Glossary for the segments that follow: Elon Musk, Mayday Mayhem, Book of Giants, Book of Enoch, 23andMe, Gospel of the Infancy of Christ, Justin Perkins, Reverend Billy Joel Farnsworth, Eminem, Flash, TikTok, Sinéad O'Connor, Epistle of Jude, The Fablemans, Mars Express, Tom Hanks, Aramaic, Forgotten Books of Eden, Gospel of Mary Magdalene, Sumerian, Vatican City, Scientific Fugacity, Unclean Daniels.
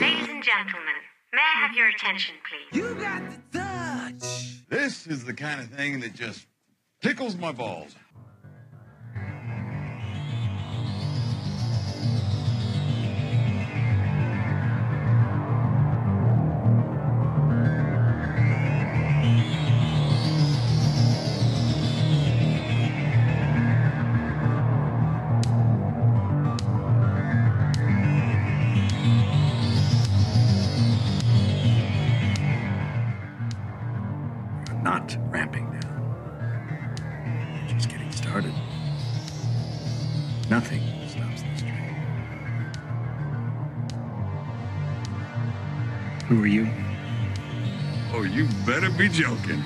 Ladies and gentlemen, may I have your attention, please? You got the touch! This is the kind of thing that just tickles my balls. Who are you? Oh, you better be joking.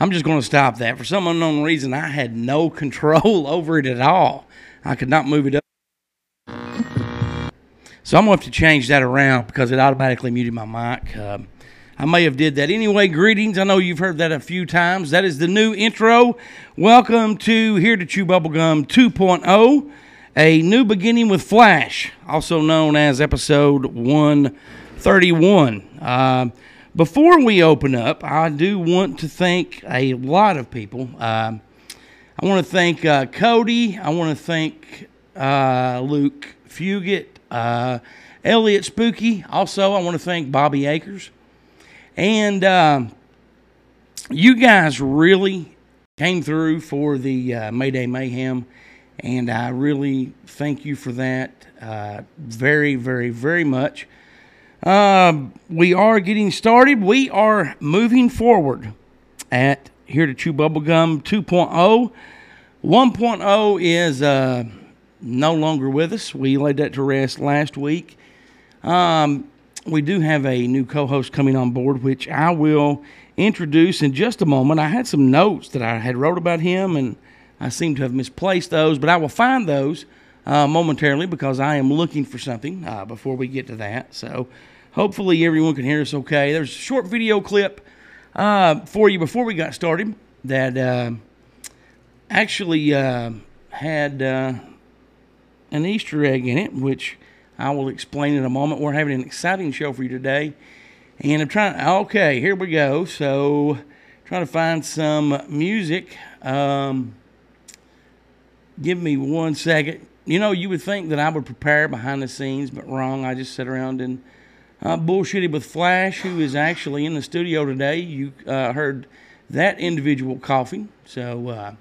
I'm just going to stop that. For some unknown reason, I had no control over it at all. I could not move it up. So I'm going to have to change that around because it automatically muted my mic. I may have did that. Anyway, greetings. I know you've heard that a few times. That is the new intro. Welcome to Here to Chew Bubblegum 2.0, a new beginning with Flash, also known as Episode 131. Before we open up, I do want to thank a lot of people. I want to thank Cody. I want to thank Luke Fugit, Elliot Spooky. Also, I want to thank Bobby Akers. And you guys really came through for the Mayday Mayhem, and I really thank you for that very, very, very much. We are getting started. We are moving forward at Here to Chew Bubblegum 2.0. 1.0 is no longer with us. We laid that to rest last week. We do have a new co-host coming on board, which I will introduce in just a moment. I had some notes that I had wrote about him, and I seem to have misplaced those, but I will find those momentarily because I am looking for something before we get to that. So hopefully everyone can hear us okay. There's a short video clip for you before we got started that actually had an Easter egg in it, which I will explain in a moment. We're having an exciting show for you today. And I'm trying... Okay, here we go. So trying to find some music. Give me one second. You know, you would think that I would prepare behind the scenes, but wrong. I just sit around and bullshitted with Flash, who is actually in the studio today. You heard that individual coughing, so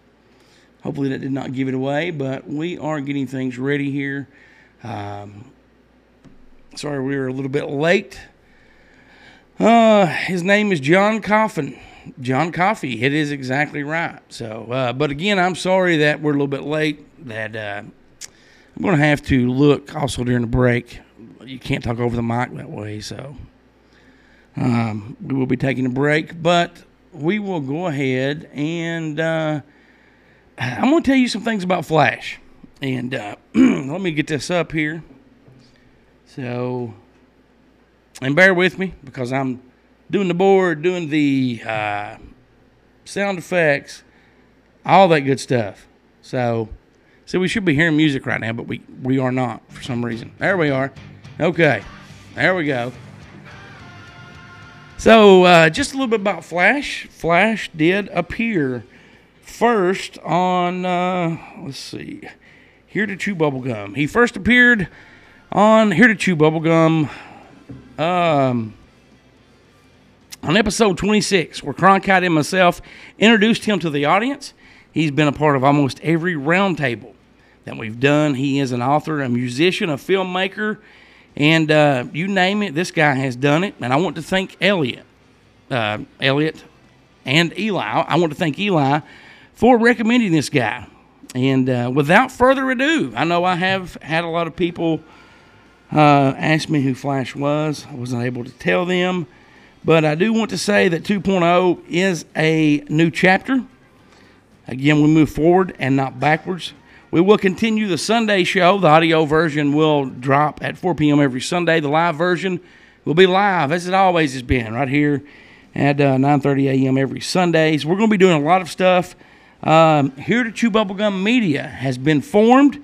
hopefully that did not give it away, but we are getting things ready here. Sorry we were a little bit late. His name is John Coffin. John Coffey. It is exactly right. So, but again, I'm sorry that we're a little bit late. That... I'm going to have to look also during the break. You can't talk over the mic that way, so we will be taking a break. But we will go ahead and I'm going to tell you some things about Flash. And let me get this up here. So, and bear with me because I'm doing the board, doing the sound effects, all that good stuff. So we should be hearing music right now, but we are not for some reason. There we are. Okay, there we go. So, just a little bit about Flash. Flash did appear first on, let's see, Here to Chew Bubblegum. He first appeared on Here to Chew Bubblegum on episode 26, where Cronkite and myself introduced him to the audience. He's been a part of almost every roundtable that we've done. He is an author, a musician, a filmmaker, and you name it, this guy has done it. And I want to thank Elliot and Eli. I want to thank Eli for recommending this guy. And without further ado, I know I have had a lot of people ask me who Flash was. I wasn't able to tell them. But I do want to say that 2.0 is a new chapter. Again, we move forward and not backwards. We will continue the Sunday show. The audio version will drop at 4 p.m. every Sunday. The live version will be live, as it always has been, right here at 9:30 a.m. every Sunday. So we're going to be doing a lot of stuff. Here to Chew Bubblegum Media has been formed.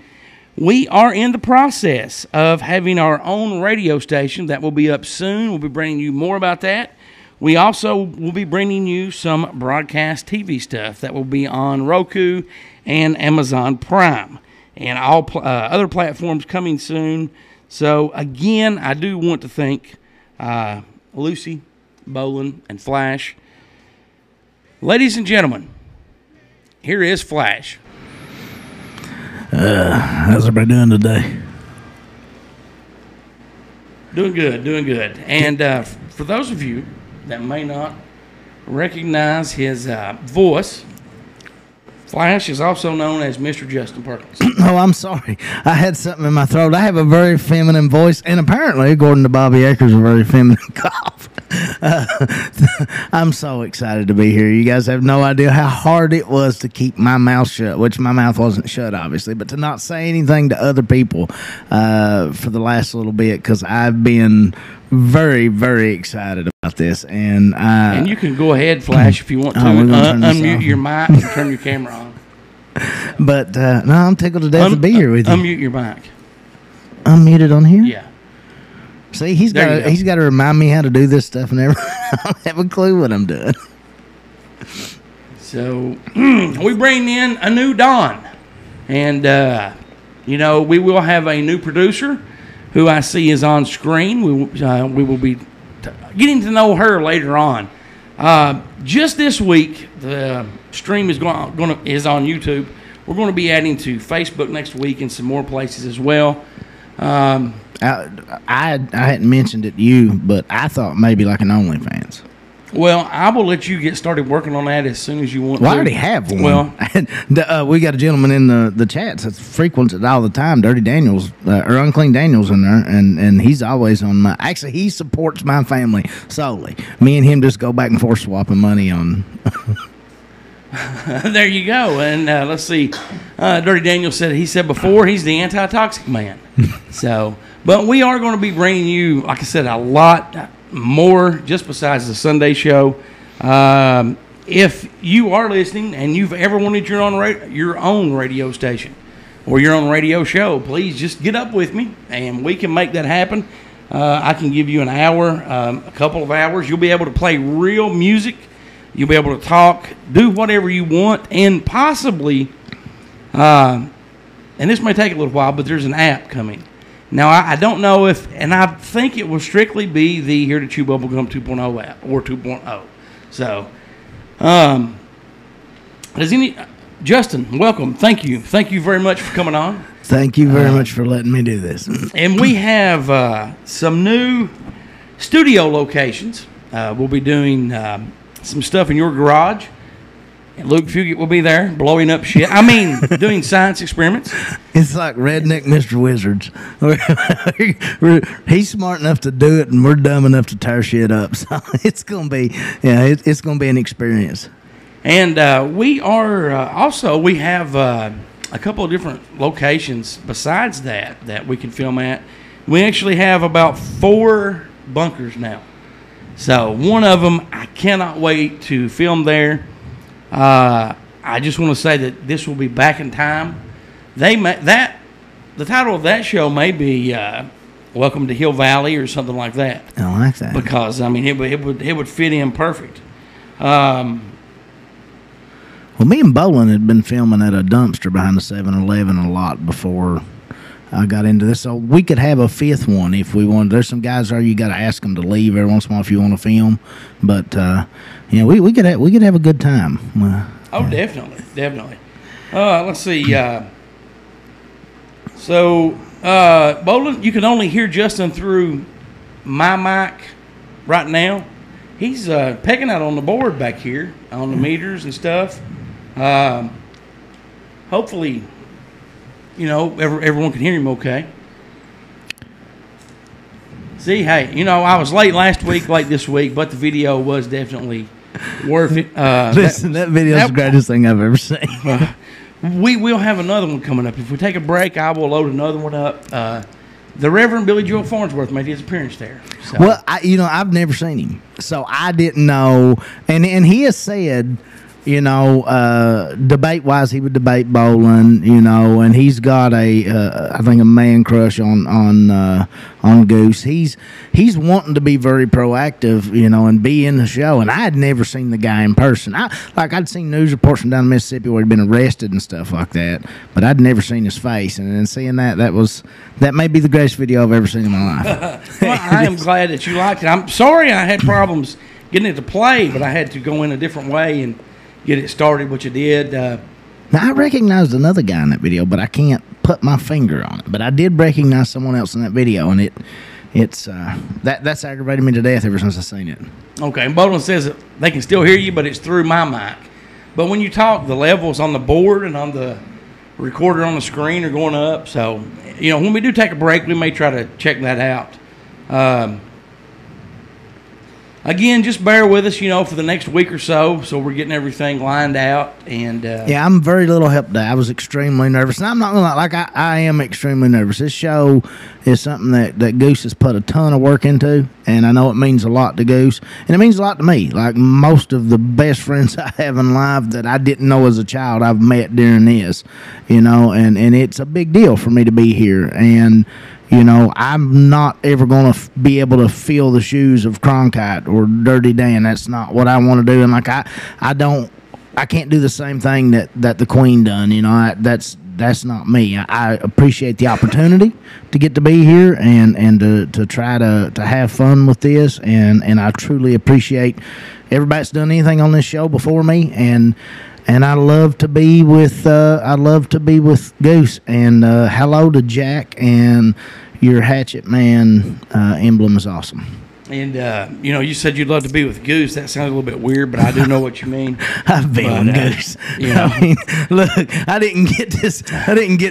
We are in the process of having our own radio station. That will be up soon. We'll be bringing you more about that. We also will be bringing you some broadcast TV stuff that will be on Roku and Amazon Prime and all other platforms coming soon. So, again, I do want to thank Lucy, Bolin, and Flash. Ladies and gentlemen, here is Flash. How's everybody doing today? Doing good, doing good. And for those of you that may not recognize his voice, Flash is also known as Mr. Justin Perkins. Oh, I'm sorry. I had something in my throat. I have a very feminine voice, and apparently, according to Bobby Akers, a very feminine cough. I'm so excited to be here. You guys have no idea how hard it was to keep my mouth shut, which my mouth wasn't shut, obviously, but to not say anything to other people for the last little bit, because I've been very, very excited about this. And you can go ahead, Flash, if you want to. Unmute your mic and turn your camera on. But no, I'm tickled to death to be here with you. Unmute your mic. I'm muted on here? Yeah. See, he's got to remind me how to do this stuff, and I don't have a clue what I'm doing. So we bring in a new Don, and you know, we will have a new producer who I see is on screen. We will be getting to know her later on. Just this week, the stream is on YouTube. We're going to be adding to Facebook next week and some more places as well. I hadn't mentioned it to you, but I thought maybe like an OnlyFans. Well, I will let you get started working on that as soon as you want. I already have one. Well, we got a gentleman in the chats that frequents it all the time, Dirty Daniels, or Unclean Daniels in there, and he's always on my... Actually, he supports my family solely. Me and him just go back and forth swapping money on... There you go. And let's see. Dirty Daniels said, he said before, he's the anti-toxic man. So... But we are going to be bringing you, like I said, a lot more just besides the Sunday show. If you are listening and you've ever wanted your own radio station or your own radio show, please just get up with me, and we can make that happen. I can give you an hour, a couple of hours. You'll be able to play real music. You'll be able to talk, do whatever you want, and possibly, and this may take a little while, but there's an app coming. Now, I don't know if, and I think it will strictly be the Here to Chew Bubblegum 2.0 app, or 2.0. So, Justin, welcome. Thank you. Thank you very much for coming on. Thank you very much for letting me do this. And we have some new studio locations. We'll be doing some stuff in your garage. Luke Fugit will be there, blowing up shit. I mean, doing science experiments. It's like redneck Mr. Wizards. He's smart enough to do it, and we're dumb enough to tear shit up. So it's gonna be, it's gonna be an experience. And we have a couple of different locations besides that that we can film at. We actually have about 4 bunkers now. So one of them, I cannot wait to film there. I just want to say that this will be back in time. They may, that the title of that show may be Welcome to Hill Valley or something like that. I like that. Because, I mean, it would fit in perfect. Well, me and Bolin had been filming at a dumpster behind the 7-Eleven a lot before I got into this. So we could have a 5th one if we wanted. There's some guys there you got to ask them to leave every once in a while if you want to film. But, you know, we could have a good time. Definitely. Let's see. Bolin, you can only hear Justin through my mic right now. He's pegging out on the board back here on the meters and stuff. Hopefully, you know, everyone can hear him okay. See, hey, you know, I was late last week, late this week, but the video was definitely worth it. Listen, that video's the greatest thing I've ever seen. We will have another one coming up. If we take a break, I will load another one up. The Reverend Billy Joel Farnsworth made his appearance there. So. Well, I've never seen him, so I didn't know. And he has said, you know, debate-wise, he would debate Bolin, you know, and he's got I think a man crush on Goose. He's wanting to be very proactive, you know, and be in the show. And I had never seen the guy in person. I'd seen news reports from down in Mississippi where he'd been arrested and stuff like that, but I'd never seen his face. And then seeing that may be the greatest video I've ever seen in my life. Well, I am glad that you liked it. I'm sorry I had problems getting it to play, but I had to go in a different way and get it started, which you did. Now, I recognized another guy in that video, but I can't put my finger on it. But I did recognize someone else in that video, and that's aggravated me to death ever since I seen it. Okay, and Bolin says that they can still hear you, but it's through my mic. But when you talk, the levels on the board and on the recorder on the screen are going up. So, you know, when we do take a break, we may try to check that out. Again, just bear with us, you know, for the next week or so. So we're getting everything lined out, and yeah, I'm very little help today. I was extremely nervous, and I'm not gonna lie, I am extremely nervous. This show is something that Goose has put a ton of work into, and I know it means a lot to Goose, and it means a lot to me. Like most of the best friends I have in life that I didn't know as a child, I've met during this, you know, and it's a big deal for me to be here, and. You know, I'm not ever going to be able to fill the shoes of Cronkite or Dirty Dan. That's not what I want to do. And, like, I can't do the same thing that the Queen done. You know, that's not me. I appreciate the opportunity to get to be here and to try to have fun with this. And I truly appreciate everybody that's done anything on this show before me. And I love to be with Goose, and hello to Jack, and your Hatchet Man emblem is awesome. And you know, you said you'd love to be with Goose. That sounds a little bit weird, but I do know what you mean. I've been with Goose. You know. I mean, look, I didn't get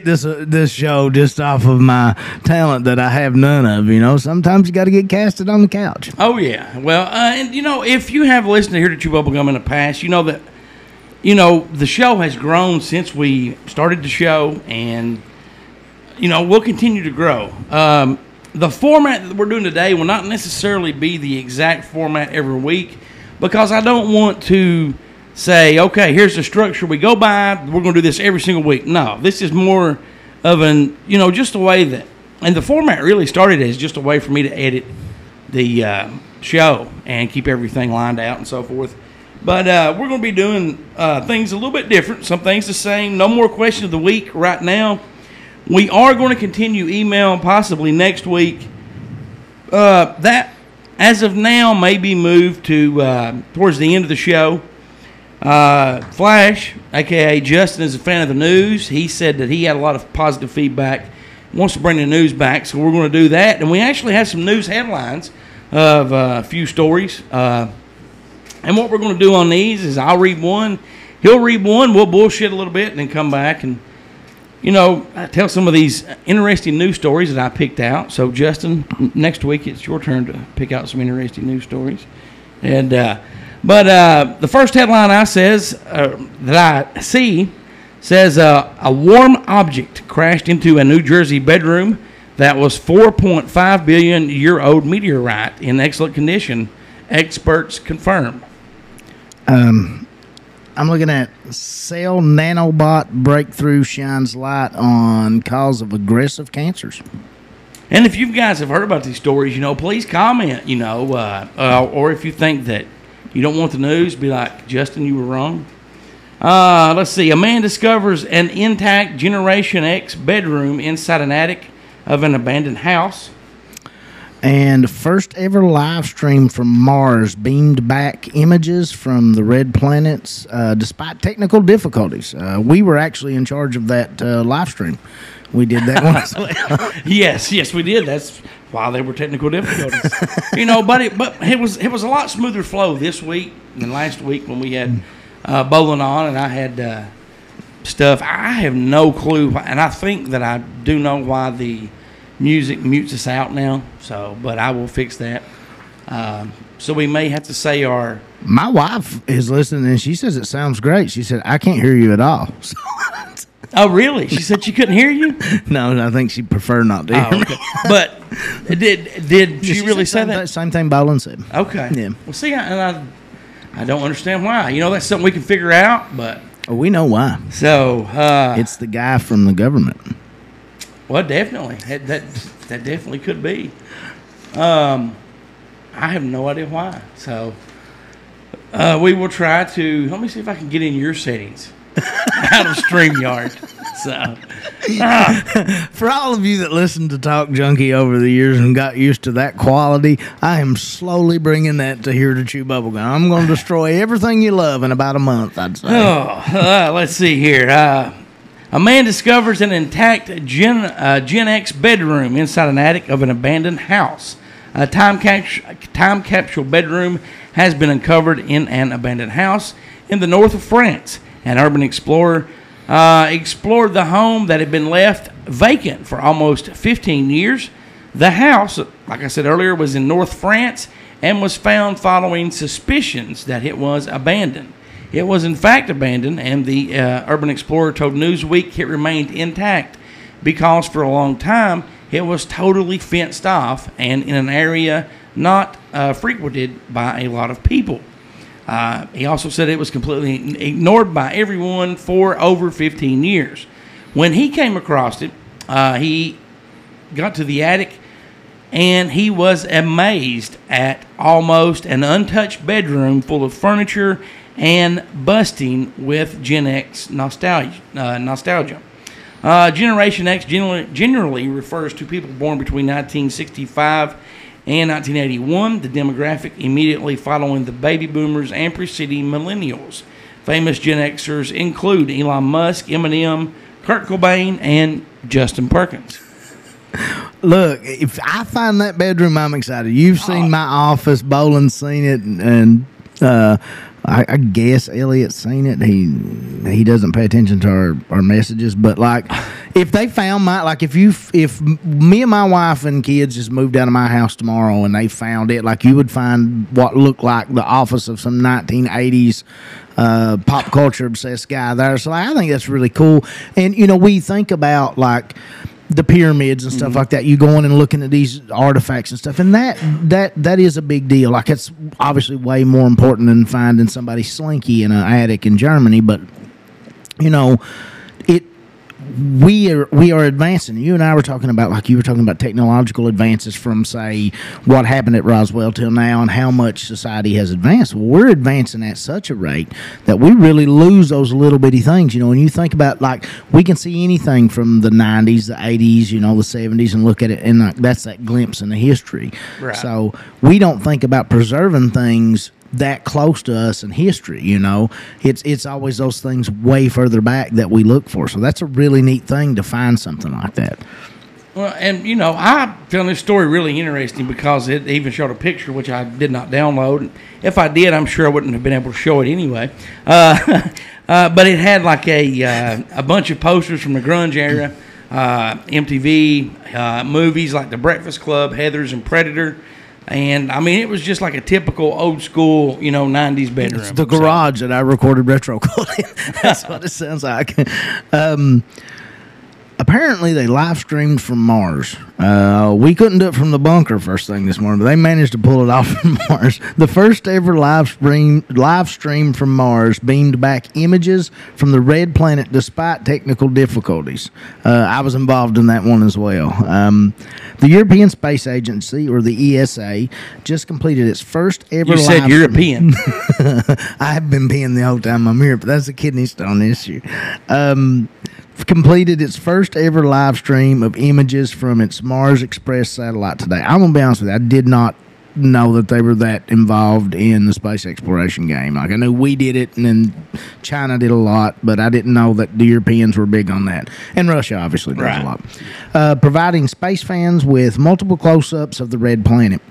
this show just off of my talent that I have none of. You know, sometimes you got to get casted on the couch. Oh yeah. Well, and you know, if you have listened to Here to Chew Bubblegum in the past, you know that. You know, the show has grown since we started the show, and, you know, we'll continue to grow. The format that we're doing today will not necessarily be the exact format every week, because I don't want to say, okay, here's the structure we go by, we're going to do this every single week. No, this is more of an, you know, just a way that, and the format really started as just a way for me to edit the show and keep everything lined out and so forth. But we're going to be doing things a little bit different. Some things the same. No more question of the week right now. We are going to continue email possibly next week. That, as of now, may be moved to towards the end of the show. Flash, a.k.a. Justin, is a fan of the news. He said that he had a lot of positive feedback. Wants to bring the news back, so we're going to do that. And we actually have some news headlines of a few stories. And what we're going to do on these is I'll read one, he'll read one, we'll bullshit a little bit, and then come back and, you know, tell some of these interesting news stories that I picked out. So, Justin, next week it's your turn to pick out some interesting news stories. And the first headline that I see Says a warm object crashed into a New Jersey bedroom that was 4.5 billion year old meteorite in excellent condition. Experts confirm. I'm looking at cell nanobot breakthrough shines light on cause of aggressive cancers. And if you guys have heard about these stories, you know, please comment, you know, or if you think that you don't want the news, be like, Justin, you were wrong. Let's see. A man discovers an intact Generation X bedroom inside an attic of an abandoned house. And the first ever live stream from Mars beamed back images from the red planets despite technical difficulties. We were actually in charge of that live stream. We did that one. Yes, we did. That's why there were technical difficulties. You know, but it was a lot smoother flow this week than last week when we had Bolin on and I had stuff. I have no clue why, and I think that I do know why the music mutes us out now, so but I will fix that. So we may have to say our... My wife is listening, and she says it sounds great. She said, I can't hear you at all. So oh, really? She said she couldn't hear you? No, I think she'd prefer not to hear me. But did she really say that? Same thing Bolin said. Okay. Yeah. Well, see, I don't understand why. You know, that's something we can figure out, but... Oh, we know why. So... it's the guy from the government. Well, definitely. That definitely could be. I have no idea why. So we will try to... Let me see if I can get in your settings out of StreamYard. So, for all of you that listened to Talk Junkie over the years and got used to that quality, I am slowly bringing that to Here to Chew Bubblegum. I'm going to destroy everything you love in about a month, I'd say. Let's see here. A man discovers an intact Gen X bedroom inside an attic of an abandoned house. A time capsule bedroom has been uncovered in an abandoned house in the north of France. An urban explorer explored the home that had been left vacant for almost 15 years. The house, like I said earlier, was in North France and was found following suspicions that it was abandoned. It was, in fact, abandoned, and the urban explorer told Newsweek it remained intact because for a long time it was totally fenced off and in an area not frequented by a lot of people. He also said it was completely ignored by everyone for over 15 years. When he came across it, he got to the attic, and he was amazed at almost an untouched bedroom full of furniture and busting with Gen X nostalgia. Generation X generally refers to people born between 1965 and 1981, the demographic immediately following the baby boomers and preceding millennials. Famous Gen Xers include Elon Musk, Eminem, Kurt Cobain, and Justin Perkins. Look, if I find that bedroom, I'm excited. You've seen my office. Bolin's seen it, and I guess Elliot's seen it. He doesn't pay attention to our messages, but like if they found my if me and my wife and kids just moved out of my house tomorrow and they found it, like you would find what looked like the office of some 1980s pop culture obsessed guy there. So I think that's really cool. And you know, we think about like the pyramids and stuff like that. You going and looking at these artifacts and stuff, and that is a big deal. Like it's obviously way more important than finding somebody slinky in an attic in Germany. But you know, we are advancing. You and I were talking about technological advances from say what happened at Roswell till now, and how much society has advanced. Well, we're advancing at such a rate that we really lose those little bitty things. You know, when you think about like we can see anything from the 90s, the 80s, you know, the 70s, and look at it, and like that's that glimpse in the history. Right. So we don't think about preserving things that close to us in history. You know, it's always those things way further back that we look for. So that's a really neat thing to find something like that. Well, and you know, I found this story really interesting because it even showed a picture which I did not download, and if I did, I'm sure I wouldn't have been able to show it anyway. But it had like a bunch of posters from the grunge era, MTV movies like The Breakfast Club, Heathers, and Predator. And, I mean, it was just like a typical old school, you know, 90s bedroom. It's the garage that I recorded retro calling. That's what it sounds like. Apparently, they live streamed from Mars. We couldn't do it from the bunker first thing this morning, but they managed to pull it off from Mars. The first ever live stream from Mars beamed back images from the red planet despite technical difficulties. I was involved in that one as well. The European Space Agency, or the ESA, just completed its first ever live stream. You said European. I have been peeing the whole time I'm here, but that's a kidney stone issue. Completed its first ever live stream of images from its Mars Express satellite today. I'm going to be honest with you. I did not know that they were that involved in the space exploration game. Like, I knew we did it, and then China did a lot, but I didn't know that the Europeans were big on that. And Russia, obviously, does a lot. Providing space fans with multiple close-ups of the red planet.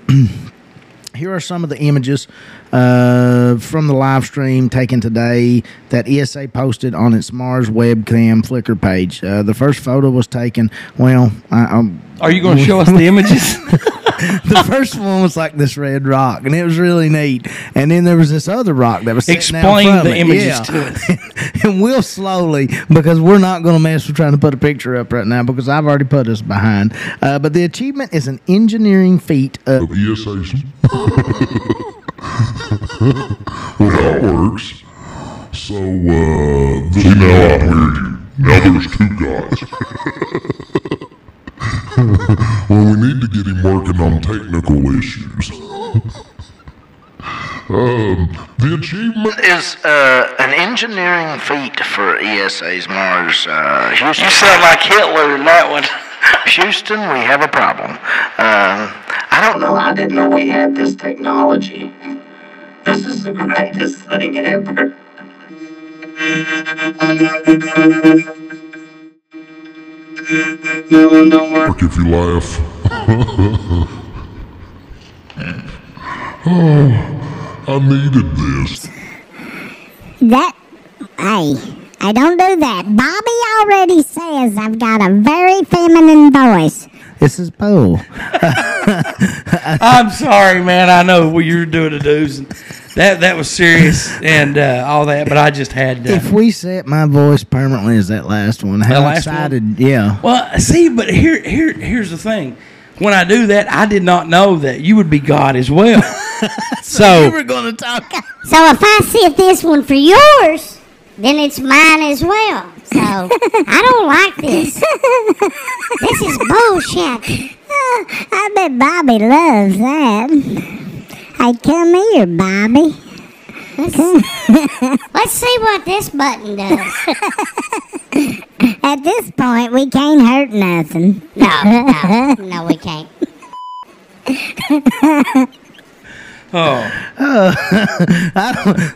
Here are some of the images from the live stream taken today that ESA posted on its Mars webcam Flickr page. The first photo was taken, are you going to show us the images? The first one was like this red rock, and it was really neat. And then there was this other rock that was explain the images to us. And we'll slowly, because we're not going to mess with trying to put a picture up right now, because I've already put us behind. But the achievement is an engineering feat of ESA's. Well, that works. So see, now I hear you. Now there's two guys. Well, we need to get him working on technical issues. The achievement is an engineering feat for ESA's Mars. You sound like Hitler in that one. Houston, we have a problem. I don't know. I didn't know we had this technology. This is the greatest thing ever. Work if you laugh. Oh, I needed this. I don't do that. Bobby already says I've got a very feminine voice. This is Bo. I'm sorry, man. I know what you're doing to do's. That was serious and all that, but I just had to. If we set my voice permanently as that last one, how excited? One? Yeah. Well, see, but here's the thing. When I do that, I did not know that you would be God as well. So we were going to talk. So if I set this one for yours, then it's mine as well. So I don't like this. This is bullshit. Oh, I bet Bobby loves that. Hey, come here, Bobby. Let's see what this button does. At this point, we can't hurt nothing. No, we can't.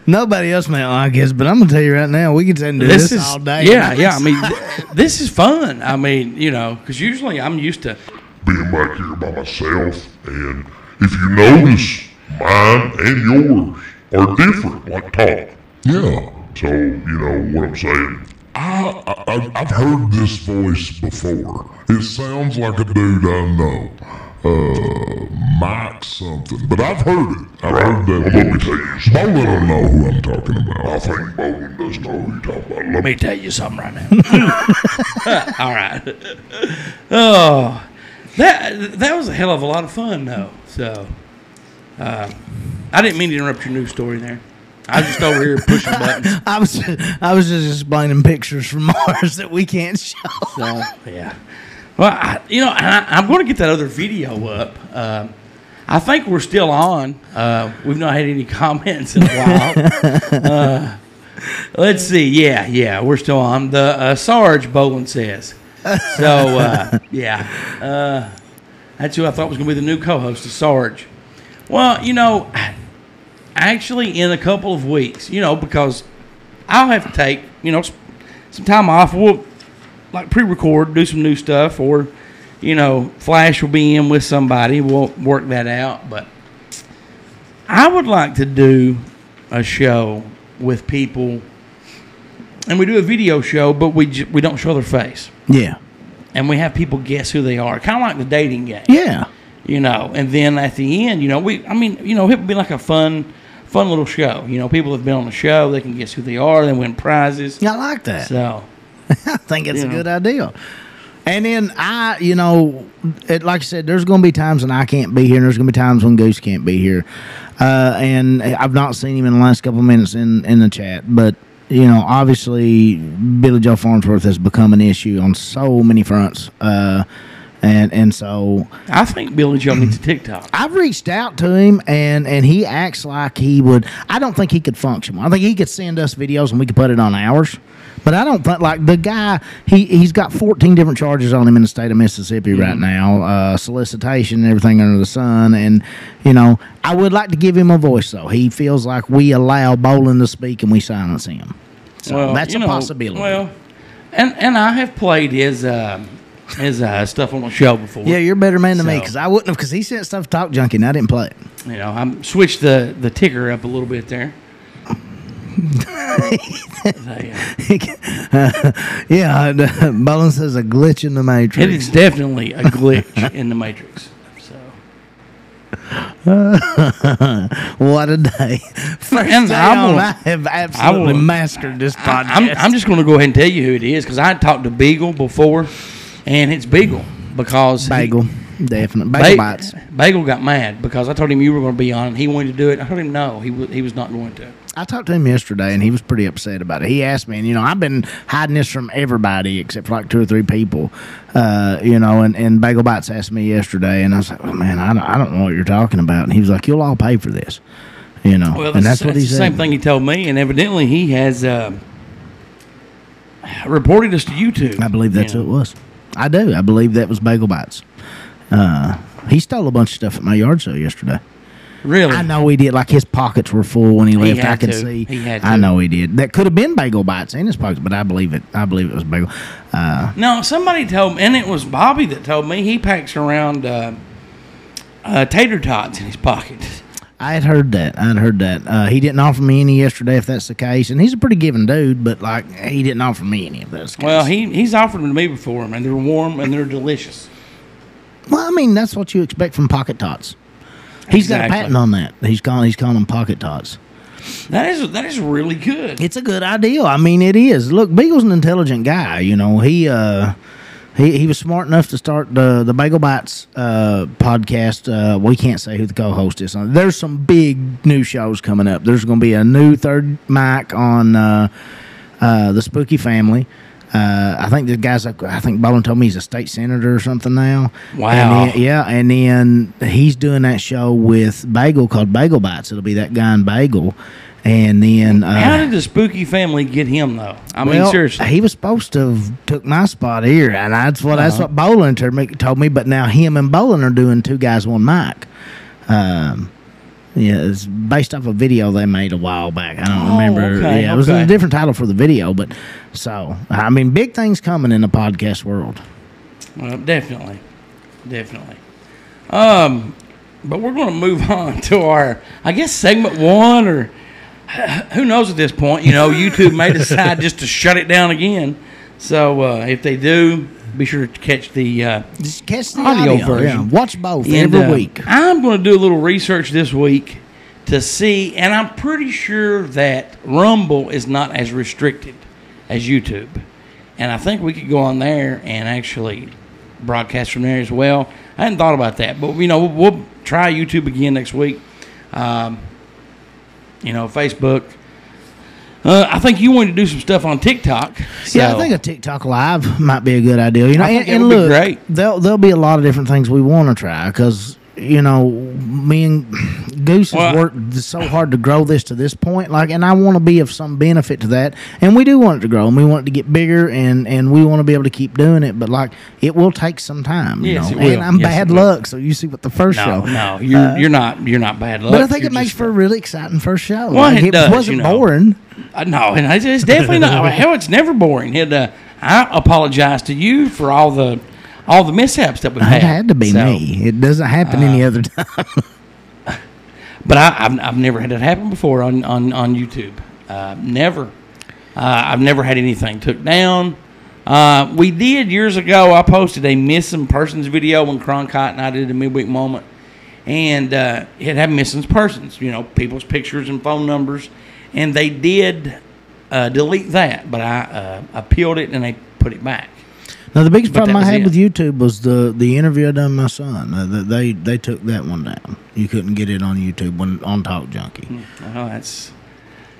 Nobody else may like this, but I'm going to tell you right now, we could do this all day. Yeah, I mean, this is fun. I mean, you know, because usually I'm used to being back here by myself, and if you notice, mine and yours are different, like talk. Yeah. So, you know what I'm saying? I've heard this voice before. It sounds like a dude I know. Mike something. But I've heard it. I've heard that voice. Let me tell you something. Bolin don't know who I'm talking about. I think Bolin doesn't know who you're talking about. Let me tell you something right now. All right. Oh, that was a hell of a lot of fun, though. So... I didn't mean to interrupt your news story there. I was just over here pushing buttons. I was just explaining pictures from Mars that we can't show. So, yeah. Well, I'm going to get that other video up. I think we're still on. We've not had any comments in a while. Let's see. Yeah, we're still on. The Sarge, Bolin says. So, yeah. That's who I thought was going to be the new co-host, the Sarge. Well, you know, actually in a couple of weeks, you know, because I'll have to take, you know, some time off. We'll, like, pre-record, do some new stuff, or, you know, Flash will be in with somebody. We'll work that out. But I would like to do a show with people, and we do a video show, but we don't show their face. Yeah. And we have people guess who they are, kind of like the dating game. Yeah. you know. And then at the end, you know, it would be like a fun little show. You know, people have been on the show, they can guess who they are, they win prizes. Yeah, I like that. So I think it's a good idea. And then like I said, there's going to be times when I can't be here, and there's going to be times when Goose can't be here. And I've not seen him in the last couple of minutes in the chat. But, you know, obviously, Billy Joe Farnsworth has become an issue on so many fronts. And so I think Billy Joe needs a TikTok. I've reached out to him, and he acts like he would. I don't think he could function. I think he could send us videos, and we could put it on ours. But I don't think, like, the guy, he's got 14 different charges on him in the state of Mississippi right now, solicitation and everything under the sun. And, you know, I would like to give him a voice, though. He feels like we allow Bolin to speak and we silence him. So that's a possibility. Well, and I have played his stuff on the show before. Yeah, you're a better man than me, because I wouldn't have, because he sent stuff to Talk Junkie and I didn't play it. You know, I switched the ticker up a little bit there. Bolin says a glitch in the matrix. It is definitely a glitch in the matrix. So, what a day! I have absolutely mastered this podcast. I'm just going to go ahead and tell you who it is, because I talked to Beagle before, and it's Beagle because Bagel Bites. Bagel got mad because I told him you were going to be on, and he wanted to do it. I told him no, he was not going to. I talked to him yesterday, and he was pretty upset about it. He asked me, and, you know, I've been hiding this from everybody except for like 2 or 3 people, you know, and Bagel Bites asked me yesterday, and I was like, well, man, I don't know what you're talking about. And he was like, you'll all pay for this, you know. Well, that's what he said. Same thing he told me, and evidently he has reported us to YouTube. I believe that's who it was. I do. I believe that was Bagel Bites. He stole a bunch of stuff at my yard sale yesterday. Really? I know he did. Like, his pockets were full when he left. I could see. He had to. I know he did. That could have been Bagel Bites in his pocket, but I believe it. I believe it was Bagel. No, somebody told me, and it was Bobby that told me, he packs around tater tots in his pocket. I had heard that. He didn't offer me any yesterday, if that's the case. And he's a pretty giving dude, but, like, he didn't offer me any, if that's the case. Well, he's offered them to me before, and they're warm and they're delicious. Well, I mean, that's what you expect from pocket tots. He's got a patent on that. He's calling them pocket tots. That is really good. It's a good idea. I mean, it is. Look, Beagle's an intelligent guy. You know, he was smart enough to start the Bagel Bites podcast. We can't say who the co-host is. There's some big new shows coming up. There's going to be a new third mic on the Spooky Family. I think the guy's like, I think Bolin told me he's a state senator or something now. Wow. And then, and then he's doing that show with Bagel called Bagel Bites. It'll be that guy and Bagel. And then how did the Spooky Family get him, though? I mean, seriously, he was supposed to have took my spot here, and that's what Bolin told me. But now him and Bolin are doing 2 Guys, 1 Mic. Yeah, it's based off a video they made a while back. I don't remember. Okay, it was a different title for the video, but so I mean, big things coming in the podcast world. Well, definitely. But we're going to move on to our, I guess, segment one, or who knows at this point. You know, YouTube may decide just to shut it down again. So if they do, be sure to catch the audio version. Yeah. Watch both every week. I'm going to do a little research this week to see, and I'm pretty sure that Rumble is not as restricted as YouTube. And I think we could go on there and actually broadcast from there as well. I hadn't thought about that, but, you know, we'll try YouTube again next week. You know, Facebook. I think you wanted to do some stuff on TikTok. So. Yeah, I think a TikTok live might be a good idea. You know, and look, there'll be a lot of different things we want to try, because, you know, me and Goose has worked so hard to grow this to this point. Like, and I want to be of some benefit to that, and we do want it to grow, and we want it to get bigger, and we want to be able to keep doing it. But like, it will take some time. You know? It will. And I'm bad luck, so you see what the first show. No, you're not bad luck. But I think it makes for a really exciting first show. Well, like, it wasn't boring. No, and it's definitely not. Hell, it's never boring. I apologize to you for all the mishaps that we've had. It had to be me. It doesn't happen any other time. But I've never had it happen before on YouTube. Never. I've never had anything took down. We did years ago. I posted a missing persons video when Cronkite and I did a midweek moment, and it had missing persons, you know, people's pictures and phone numbers, and they did delete that, but I peeled it and they put it back. Now the biggest problem I had with YouTube was the interview I done with my son. They took that one down. You couldn't get it on YouTube on Talk Junkie. Oh, that's.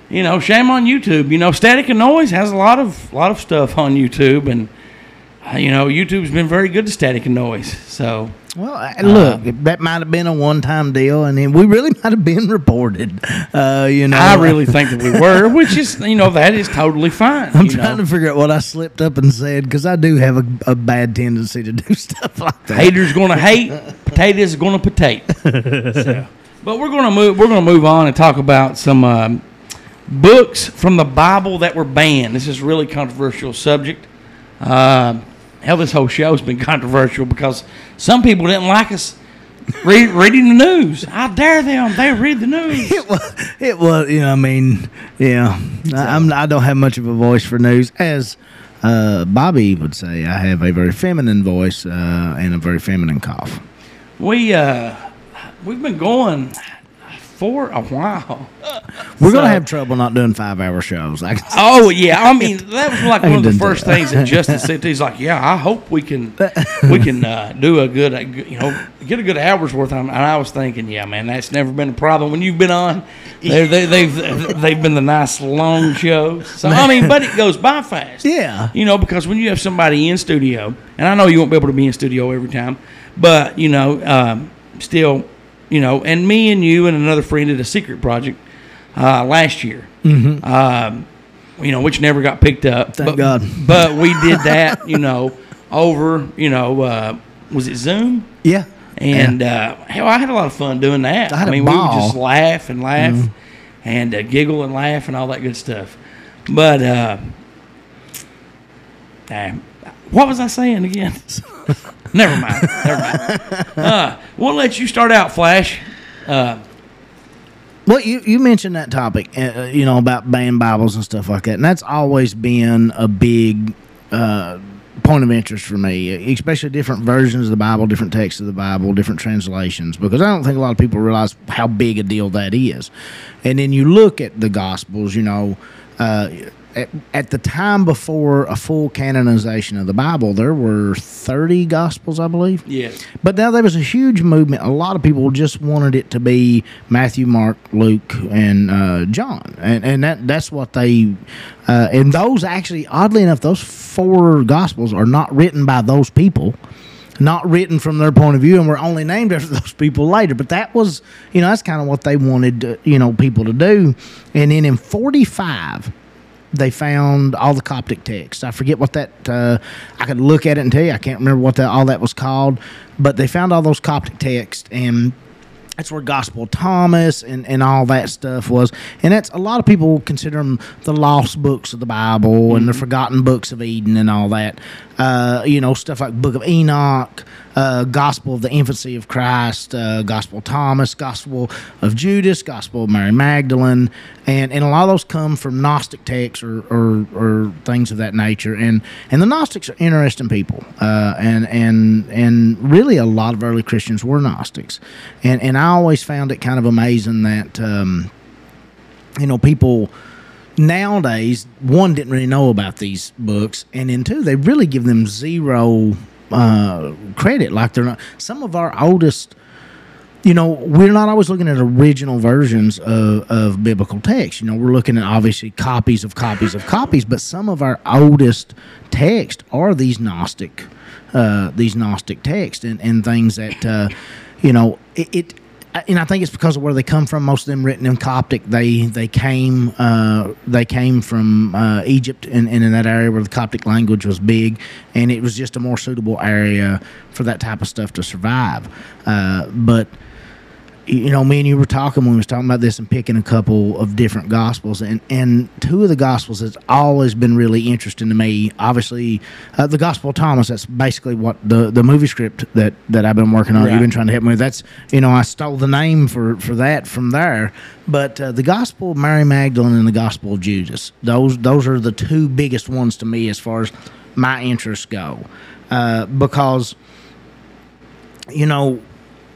You know, shame on YouTube. You know, Static and Noise has a lot of stuff on YouTube, and you know, YouTube's been very good to Static and Noise. So, well, look, that might have been a one-time deal, and then we really might have been reported. You know, I really think that we were, which is, you know, that is totally fine. I'm trying to figure out what I slipped up and said, because I do have a bad tendency to do stuff like that. Haters gonna hate, potatoes gonna potate. So, but we're gonna move on and talk about some. Books from the Bible that were banned. This is a really controversial subject. Hell, this whole show's been controversial because some people didn't like us reading the news. I dare them. They read the news. It was you know, I mean, yeah. So. I don't have much of a voice for news. As Bobby would say, I have a very feminine voice and a very feminine cough. We've been going... for a while. We're going to have trouble not doing 5-hour shows. Oh, yeah. I mean, that was like one of the first things that Justin said. He's like, yeah, I hope we can do get a good hour's worth. And I was thinking, yeah, man, that's never been a problem when you've been on. They've been the nice long shows. So, I mean, but it goes by fast. Yeah. You know, because when you have somebody in studio, and I know you won't be able to be in studio every time, but, you know, still... You know, and me and you and another friend did a secret project last year. Mm-hmm. You know, which never got picked up. Thank God. But we did that. You know, over. You know, was it Zoom? Yeah. And hell, I had a lot of fun doing that. I mean, we would just laugh and laugh, mm-hmm. and giggle and laugh and all that good stuff. But what was I saying again? Never mind. We'll let you start out, Flash. Well, you mentioned that topic, you know, about banned Bibles and stuff like that, and that's always been a big point of interest for me, especially different versions of the Bible, different texts of the Bible, different translations, because I don't think a lot of people realize how big a deal that is. And then you look at the Gospels, you know, at the time before a full canonization of the Bible, there were 30 Gospels, I believe. Yes. But now there was a huge movement. A lot of people just wanted it to be Matthew, Mark, Luke, and John. And that's what they... and those actually, oddly enough, those 4 Gospels are not written by those people. Not written from their point of view, and were only named after those people later. But that was, you know, that's kind of what they wanted, you know, people to do. And then in 45... they found all the Coptic texts. I forget what that... I could look at it and tell you. I can't remember what all that was called. But they found all those Coptic texts, and that's where Gospel of Thomas and all that stuff was. And that's a lot of people consider them the lost books of the Bible, mm-hmm. and the forgotten books of Eden and all that. You know, stuff like Book of Enoch, Gospel of the Infancy of Christ, Gospel of Thomas, Gospel of Judas, Gospel of Mary Magdalene, and a lot of those come from Gnostic texts or things of that nature. And the Gnostics are interesting people, and really a lot of early Christians were Gnostics, and I always found it kind of amazing that you know, people nowadays, one, didn't really know about these books, and then two, they really give them zero. Credit, like they're not. Some of our oldest, you know, we're not always looking at original versions of biblical text. You know, we're looking at obviously copies of copies of copies, but some of our oldest texts are these Gnostic texts and things that you know, it and I think it's because of where they come from. Most of them written in Coptic. They came from Egypt and in that area where the Coptic language was big, and it was just a more suitable area for that type of stuff to survive. But you know, me and you were talking when we was talking about this and picking a couple of different Gospels, and two of the Gospels that's always been really interesting to me, obviously, the Gospel of Thomas. That's basically what the movie script that I've been working on. Right. You've been trying to help me with. That's, you know, I stole the name for that from there. But the Gospel of Mary Magdalene and the Gospel of Judas, those are the two biggest ones to me as far as my interests go. Because, you know,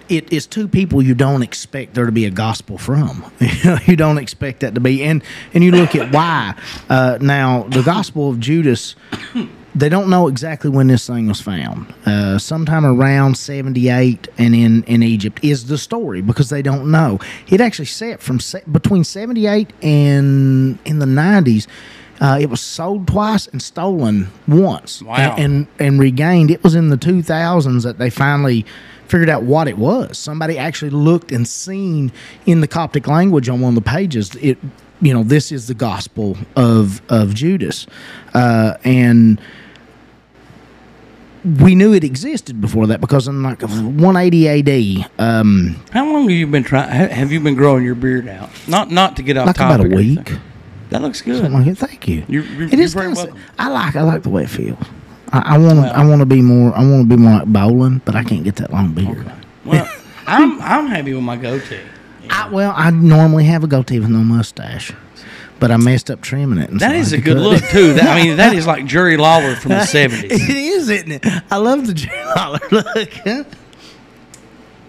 it's two people you don't expect there to be a gospel from. You don't expect that to be. And you look at why. Now, the Gospel of Judas, they don't know exactly when this thing was found. Sometime around 78 and in Egypt is the story, because they don't know. It actually set from between 78 and in the 90s. It was sold twice and stolen once. Wow. And regained. It was in the 2000s that they finally figured out what it was. Somebody actually looked and seen in the Coptic language on one of the pages, it, you know, this is the Gospel of Judas. And we knew it existed before that, because in like 180 AD. How long have you been growing your beard out? Not to get off like topic. About a week. That looks good. Like, thank you. You're very welcome. I like the way it feels. I want to be more like Bolin, but I can't get that long beard. Okay. Well, I'm happy with my goatee. You know? I normally have a goatee with no mustache, but I messed up trimming it. That is a good look too. That is like Jerry Lawler from the '70s. It is, isn't it? I love the Jerry Lawler look.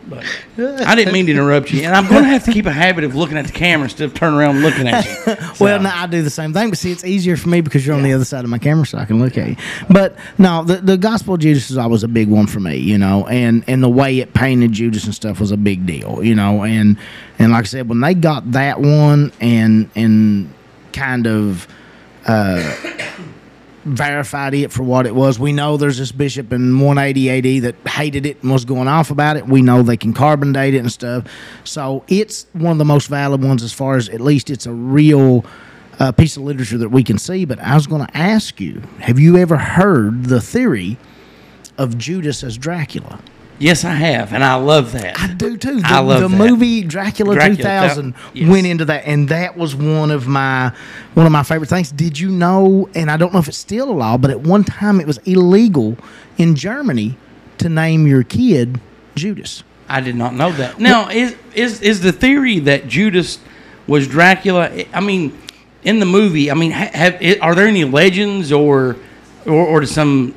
But I didn't mean to interrupt you, and I'm going to have to keep a habit of looking at the camera instead of turning around and looking at you. So. Well, no, I do the same thing, but see, it's easier for me because you're on the other side of my camera, so I can look at you. But no, the Gospel of Judas is always a big one for me, you know, and the way it painted Judas and stuff was a big deal, you know, and like I said, when they got that one and kind of verified it for what it was. We know there's this bishop in 180 AD that hated it and was going off about it. We know they can carbon date it and stuff. So it's one of the most valid ones, as far as at least it's a real piece of literature that we can see. But I was going to ask you, have you ever heard the theory of Judas as Dracula? Yes, I have, and I love that. I do, too. I love that. The movie Dracula 2000 went into that, and that was one of my favorite things. Did you know, and I don't know if it's still a law, but at one time it was illegal in Germany to name your kid Judas. I did not know that. Now, is the theory that Judas was Dracula, in the movie, are there any legends or to some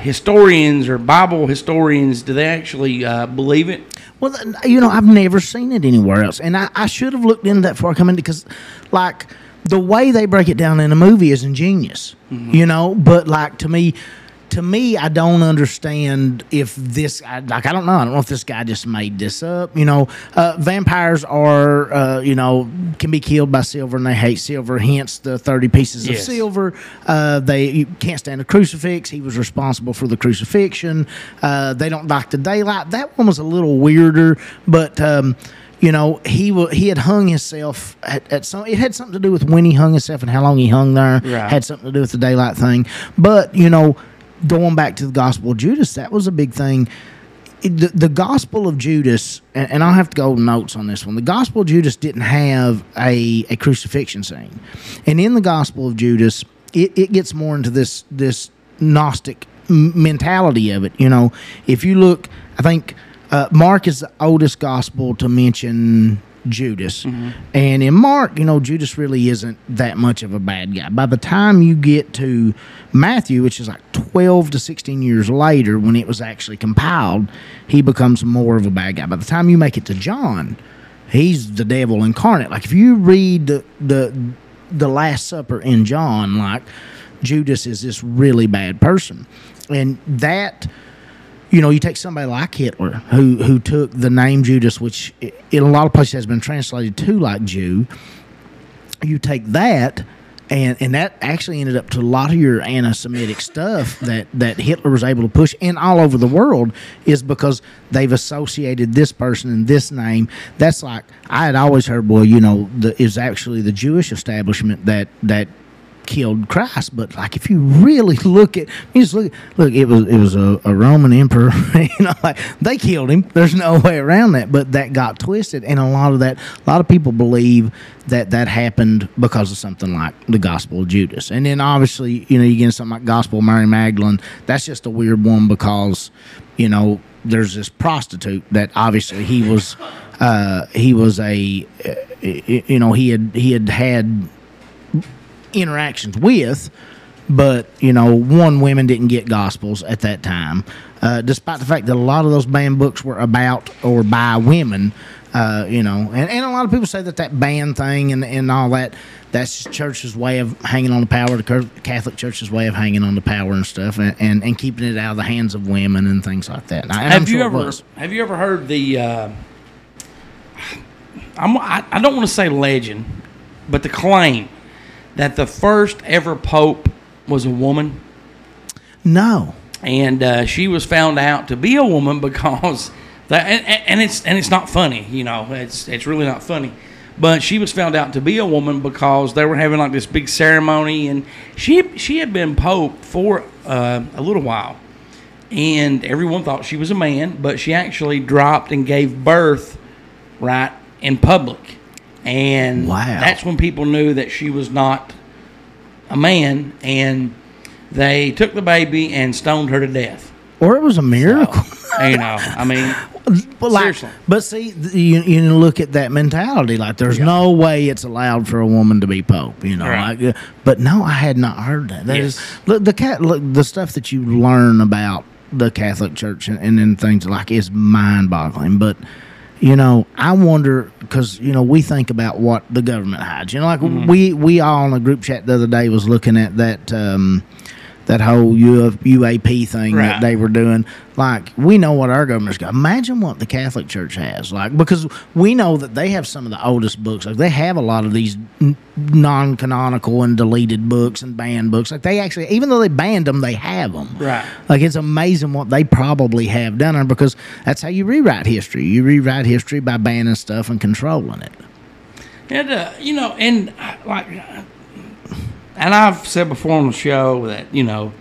historians or Bible historians, do they actually believe it? Well, you know, I've never seen it anywhere else. And I should have looked into that before I come in, because, like, the way they break it down in a movie is ingenious, you know. But, like, to me, I don't understand if this... I don't know. I don't know if this guy just made this up, you know. Vampires are, can be killed by silver, and they hate silver, hence the 30 pieces of silver. They can't stand a crucifix. He was responsible for the crucifixion. They don't like the daylight. That one was a little weirder, but... you know, he had hung himself at some... It had something to do with when he hung himself and how long he hung there. Right. Had something to do with the daylight thing. But, you know, going back to the Gospel of Judas, that was a big thing. The Gospel of Judas... And I'll have to go notes on this one. The Gospel of Judas didn't have a crucifixion scene. And in the Gospel of Judas, it gets more into this Gnostic mentality of it. You know, if you look, I think... Mark is the oldest gospel to mention Judas. And in Mark, you know, Judas really isn't that much of a bad guy. By the time you get to Matthew, which is like 12 to 16 years later when it was actually compiled, he becomes more of a bad guy. By the time you make it to John, he's the devil incarnate. Like, if you read the Last Supper in John, like, Judas is this really bad person. And that... You know, you take somebody like Hitler, who took the name Judas, which in a lot of places has been translated to like Jew. You take that, and that actually ended up to a lot of your anti-Semitic stuff that Hitler was able to push, and all over the world, is because they've associated this person and this name. That's like, I had always heard, well, you know, it's actually the Jewish establishment that killed Christ, but like if you really look at, it was a Roman emperor, you know, like they killed him. There's no way around that, but that got twisted, and a lot of people believe that happened because of something like the Gospel of Judas, and then obviously, you know, you get something like Gospel of Mary Magdalene. That's just a weird one because, you know, there's this prostitute that obviously he had interactions with, But, you know, one, women didn't get Gospels at that time. Despite the fact that a lot of those banned books were about or by women, you know. And a lot of people say that that ban thing and all that, that's the church's way of hanging on to power, the Catholic Church's way of hanging on to power and stuff, and keeping it out of the hands of women and things like that. Have you ever heard the... I don't want to say legend, but the claim that the first ever pope was a woman. No, and she was found out to be a woman because that, and it's not funny, you know, it's really not funny. But she was found out to be a woman because they were having like this big ceremony, and she had been pope for a little while, and everyone thought she was a man, but she actually dropped and gave birth right in public. And wow. That's when people knew that she was not a man, and they took the baby and stoned her to death. Or it was a miracle. So, you know, I mean, but like, seriously. But see, you look at that mentality, like there's no way it's allowed for a woman to be pope, you know. Right. Like, but no, I had not heard that. Look, the stuff that you learn about the Catholic Church and then things like is mind-boggling, but... You know, I wonder, because, you know, we think about what the government hides. You know, like we all in a group chat the other day was looking at that that whole UAP thing that they were doing. Like, we know what our government's got. Imagine what the Catholic Church has. Like, because we know that they have some of the oldest books. Like, they have a lot of these non-canonical and deleted books and banned books. Like, they actually, even though they banned them, they have them. Right. Like, it's amazing what they probably have down there, because that's how you rewrite history. You rewrite history by banning stuff and controlling it. And, you know, and like... And I've said before on the show that, you know,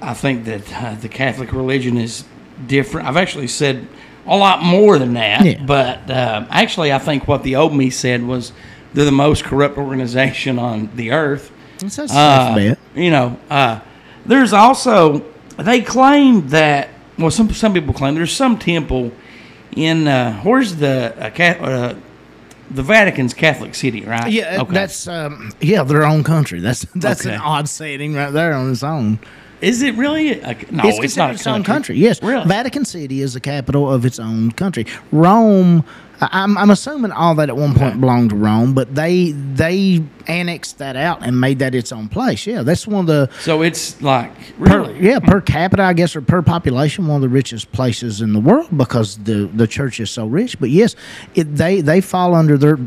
I think that the Catholic religion is different. I've actually said a lot more than that. Yeah. But actually, I think what the old me said was they're the most corrupt organization on the earth. That's a bit. You know, there's also, they claim that, well, some people claim there's some temple in, where's the Vatican's Catholic city, right? Yeah, okay. That's their own country. That's okay. An odd setting right there on its own. Is it really? No, it's not its own country. Yes, really? Vatican City is the capital of its own country. Rome, I'm assuming all that at one point belonged to Rome, but they annexed that out and made that its own place. Yeah, that's one of the... So it's like, really? Per capita, I guess, or per population, one of the richest places in the world, because the church is so rich. But yes, they fall under their,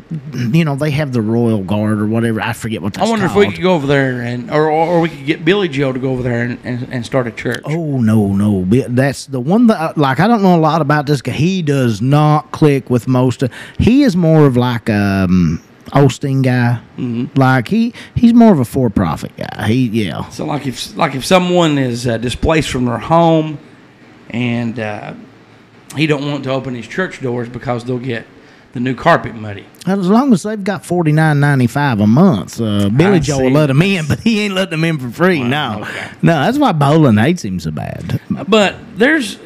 you know, they have the Royal Guard or whatever. I forget what that's called. I wonder if we could go over there, and or we could get Billy Joe to go over there and start a church. Oh, no. That's the one that, like, I don't know a lot about this guy. He does not click with most. He is more of like Osteen guy, like he's more of a for-profit guy. So like if someone is displaced from their home, and he don't want to open his church doors because they'll get the new carpet muddy. As long as they've got $49.95 a month, Billy Joe will let them in, but he ain't letting them in for free. Well, no, okay. No, that's why Bolin hates him so bad. But there's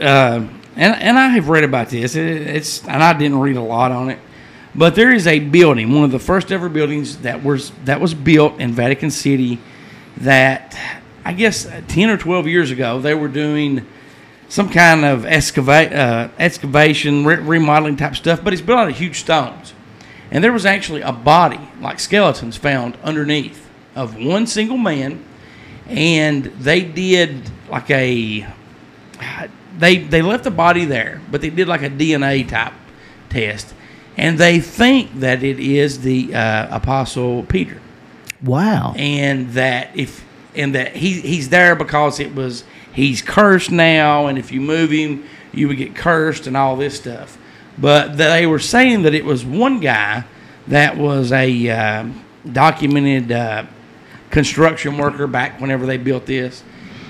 and I have read about this. And I didn't read a lot on it. But there is a building, one of the first ever buildings that was built in Vatican City, that I guess 10 or 12 years ago they were doing some kind of excavation, remodeling type stuff, but it's built out of huge stones. And there was actually a body, like skeletons, found underneath of one single man, and they did like they left the body there, but they did like a DNA type test. And they think that it is the Apostle Peter. Wow! And that he's there because he's cursed now, and if you move him, you would get cursed and all this stuff. But they were saying that it was one guy that was a documented construction worker back whenever they built this,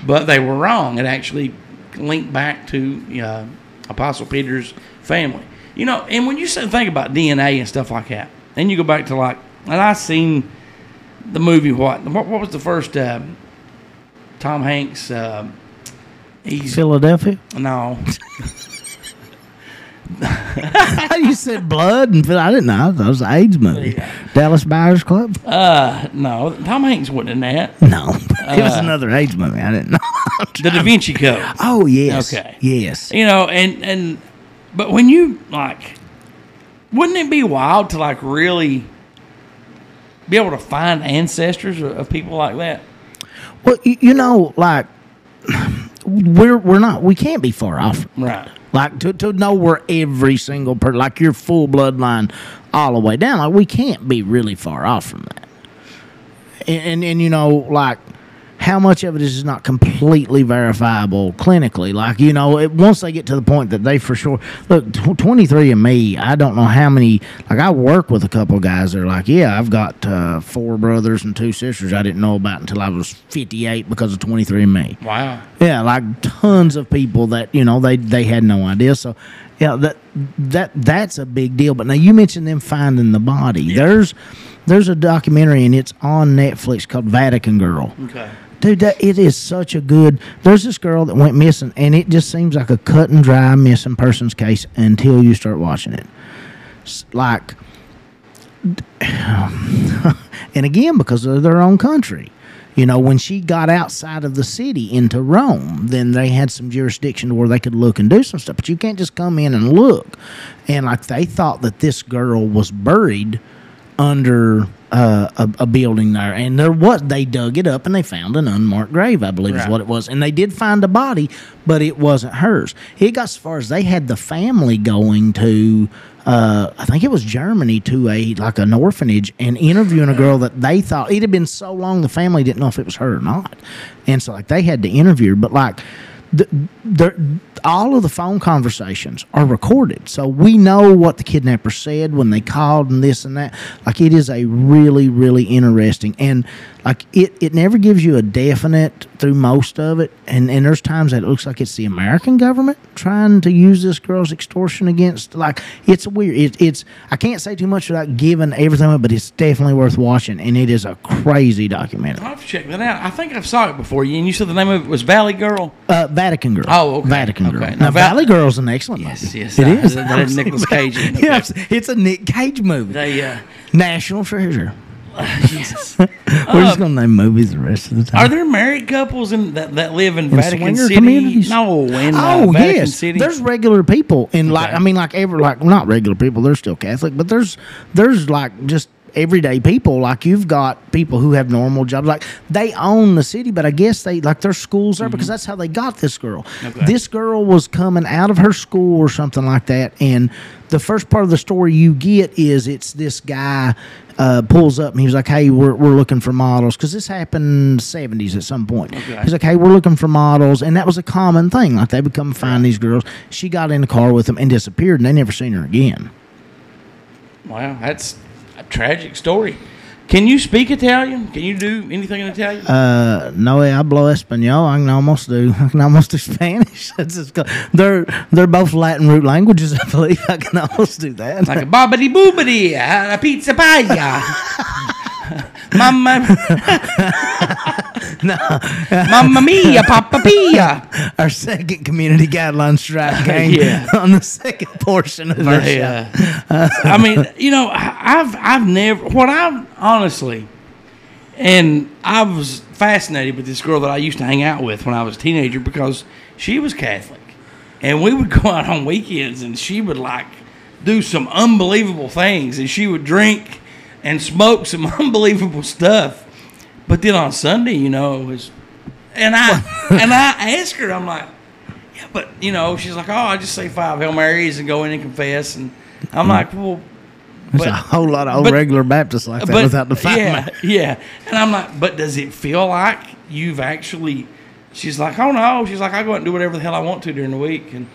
but they were wrong. It actually linked back to Apostle Peter's family. You know, and when you think about DNA and stuff like that, and you go back to like, and I seen the movie, what was the first Tom Hanks? Philadelphia? No. You said blood, and I didn't know. That was an AIDS movie. Yeah. Dallas Buyers Club? No, Tom Hanks wasn't in that. No. It was another age movie. I didn't know. The Da Vinci Code. Oh, yes. Okay. Yes. You know, and but when you, like, wouldn't it be wild to, like, really be able to find ancestors of people like that? Well, you know, like, we're not, we can't be far off. Right. Like, to know where every single person, like your full bloodline all the way down, like, we can't be really far off from that. And you know, like, how much of it is not completely verifiable clinically? Like, you know, once they get to the point that they for sure... Look, 23andMe, I don't know how many... Like, I work with a couple of guys that are like, yeah, I've got 4 brothers and 2 sisters I didn't know about until I was 58 because of 23andMe. Wow. Yeah, like tons of people that, you know, they had no idea. So, yeah, that's a big deal. But now you mentioned them finding the body. Yeah. There's a documentary, and it's on Netflix called Vatican Girl. Okay. Dude, it is such a good... There's this girl that went missing, and it just seems like a cut-and-dry missing person's case until you start watching it. It's like... And again, because of their own country. You know, when she got outside of the city into Rome, then they had some jurisdiction where they could look and do some stuff. But you can't just come in and look. And, like, they thought that this girl was buried under... a building there, and there was, they dug it up and they found an unmarked grave, I believe, right, is what it was. And they did find a body, but it wasn't hers. It got as far as they had the family going to I think it was Germany, to a like an orphanage, and interviewing a girl that they thought, it had been so long the family didn't know if it was her or not, and so like they had to interview her. But like all of the phone conversations are recorded, so we know what the kidnapper said when they called and this and that. Like, it is a really, really interesting, and like it never gives you a definite through most of it, and there's times that it looks like it's the American government trying to use this girl's extortion against, like, it's weird. It's I can't say too much without giving everything up, but it's definitely worth watching, and it is a crazy documentary. I'll have to check that out. I think I've saw it before. And you said the name of it was Valley Girl? Vatican Girl. Oh, okay. Vatican Girl. Okay. Now, Valley Girl's an excellent movie. Yes, it is. That is Nicolas Cage. In it. Yes, it's a Nick Cage movie. National Treasure. Yes. We're just going to name movies the rest of the time. Are there married couples that live in Vatican City? Communities? No, in Vatican City. There's regular people in, like, I mean, like, not regular people, they're still Catholic, but there's like just everyday people. Like, you've got people who have normal jobs, like they own the city, but I guess they, like, their schools there, because that's how they got this girl. This girl was coming out of her school or something like that, and the first part of the story you get is it's this guy pulls up and he was like, hey, we're looking for models, because this happened in the 70s at some point. He's like, hey, we're looking for models, and that was a common thing, like they would come find these girls. She got in the car with them and disappeared, and they never seen her again. Wow, that's a tragic story. Can you speak Italian? Can you do anything in Italian? No, hablo español. I can almost do Spanish. They're both Latin root languages, I believe. I can almost do that. Like a bobbity boobity, a pizza paglia. Mamma. No. Mamma mia, Papa Pia. Our second community guidelines strike gang on the second portion of our show. I mean, you know, I've never, what I've honestly, and I was fascinated with this girl that I used to hang out with when I was a teenager, because she was Catholic, and we would go out on weekends, and she would like do some unbelievable things, and she would drink and smoke some unbelievable stuff. But then on Sunday, you know, it was, and I asked her, I'm like, yeah, but, you know, she's like, oh, I just say 5 Hail Marys and go in and confess. And I'm like, well. There's a whole lot of regular Baptists like that without the 5. Yeah. And I'm like, but does it feel like you've actually, she's like, oh, no. She's like, I go out and do whatever the hell I want to during the week. And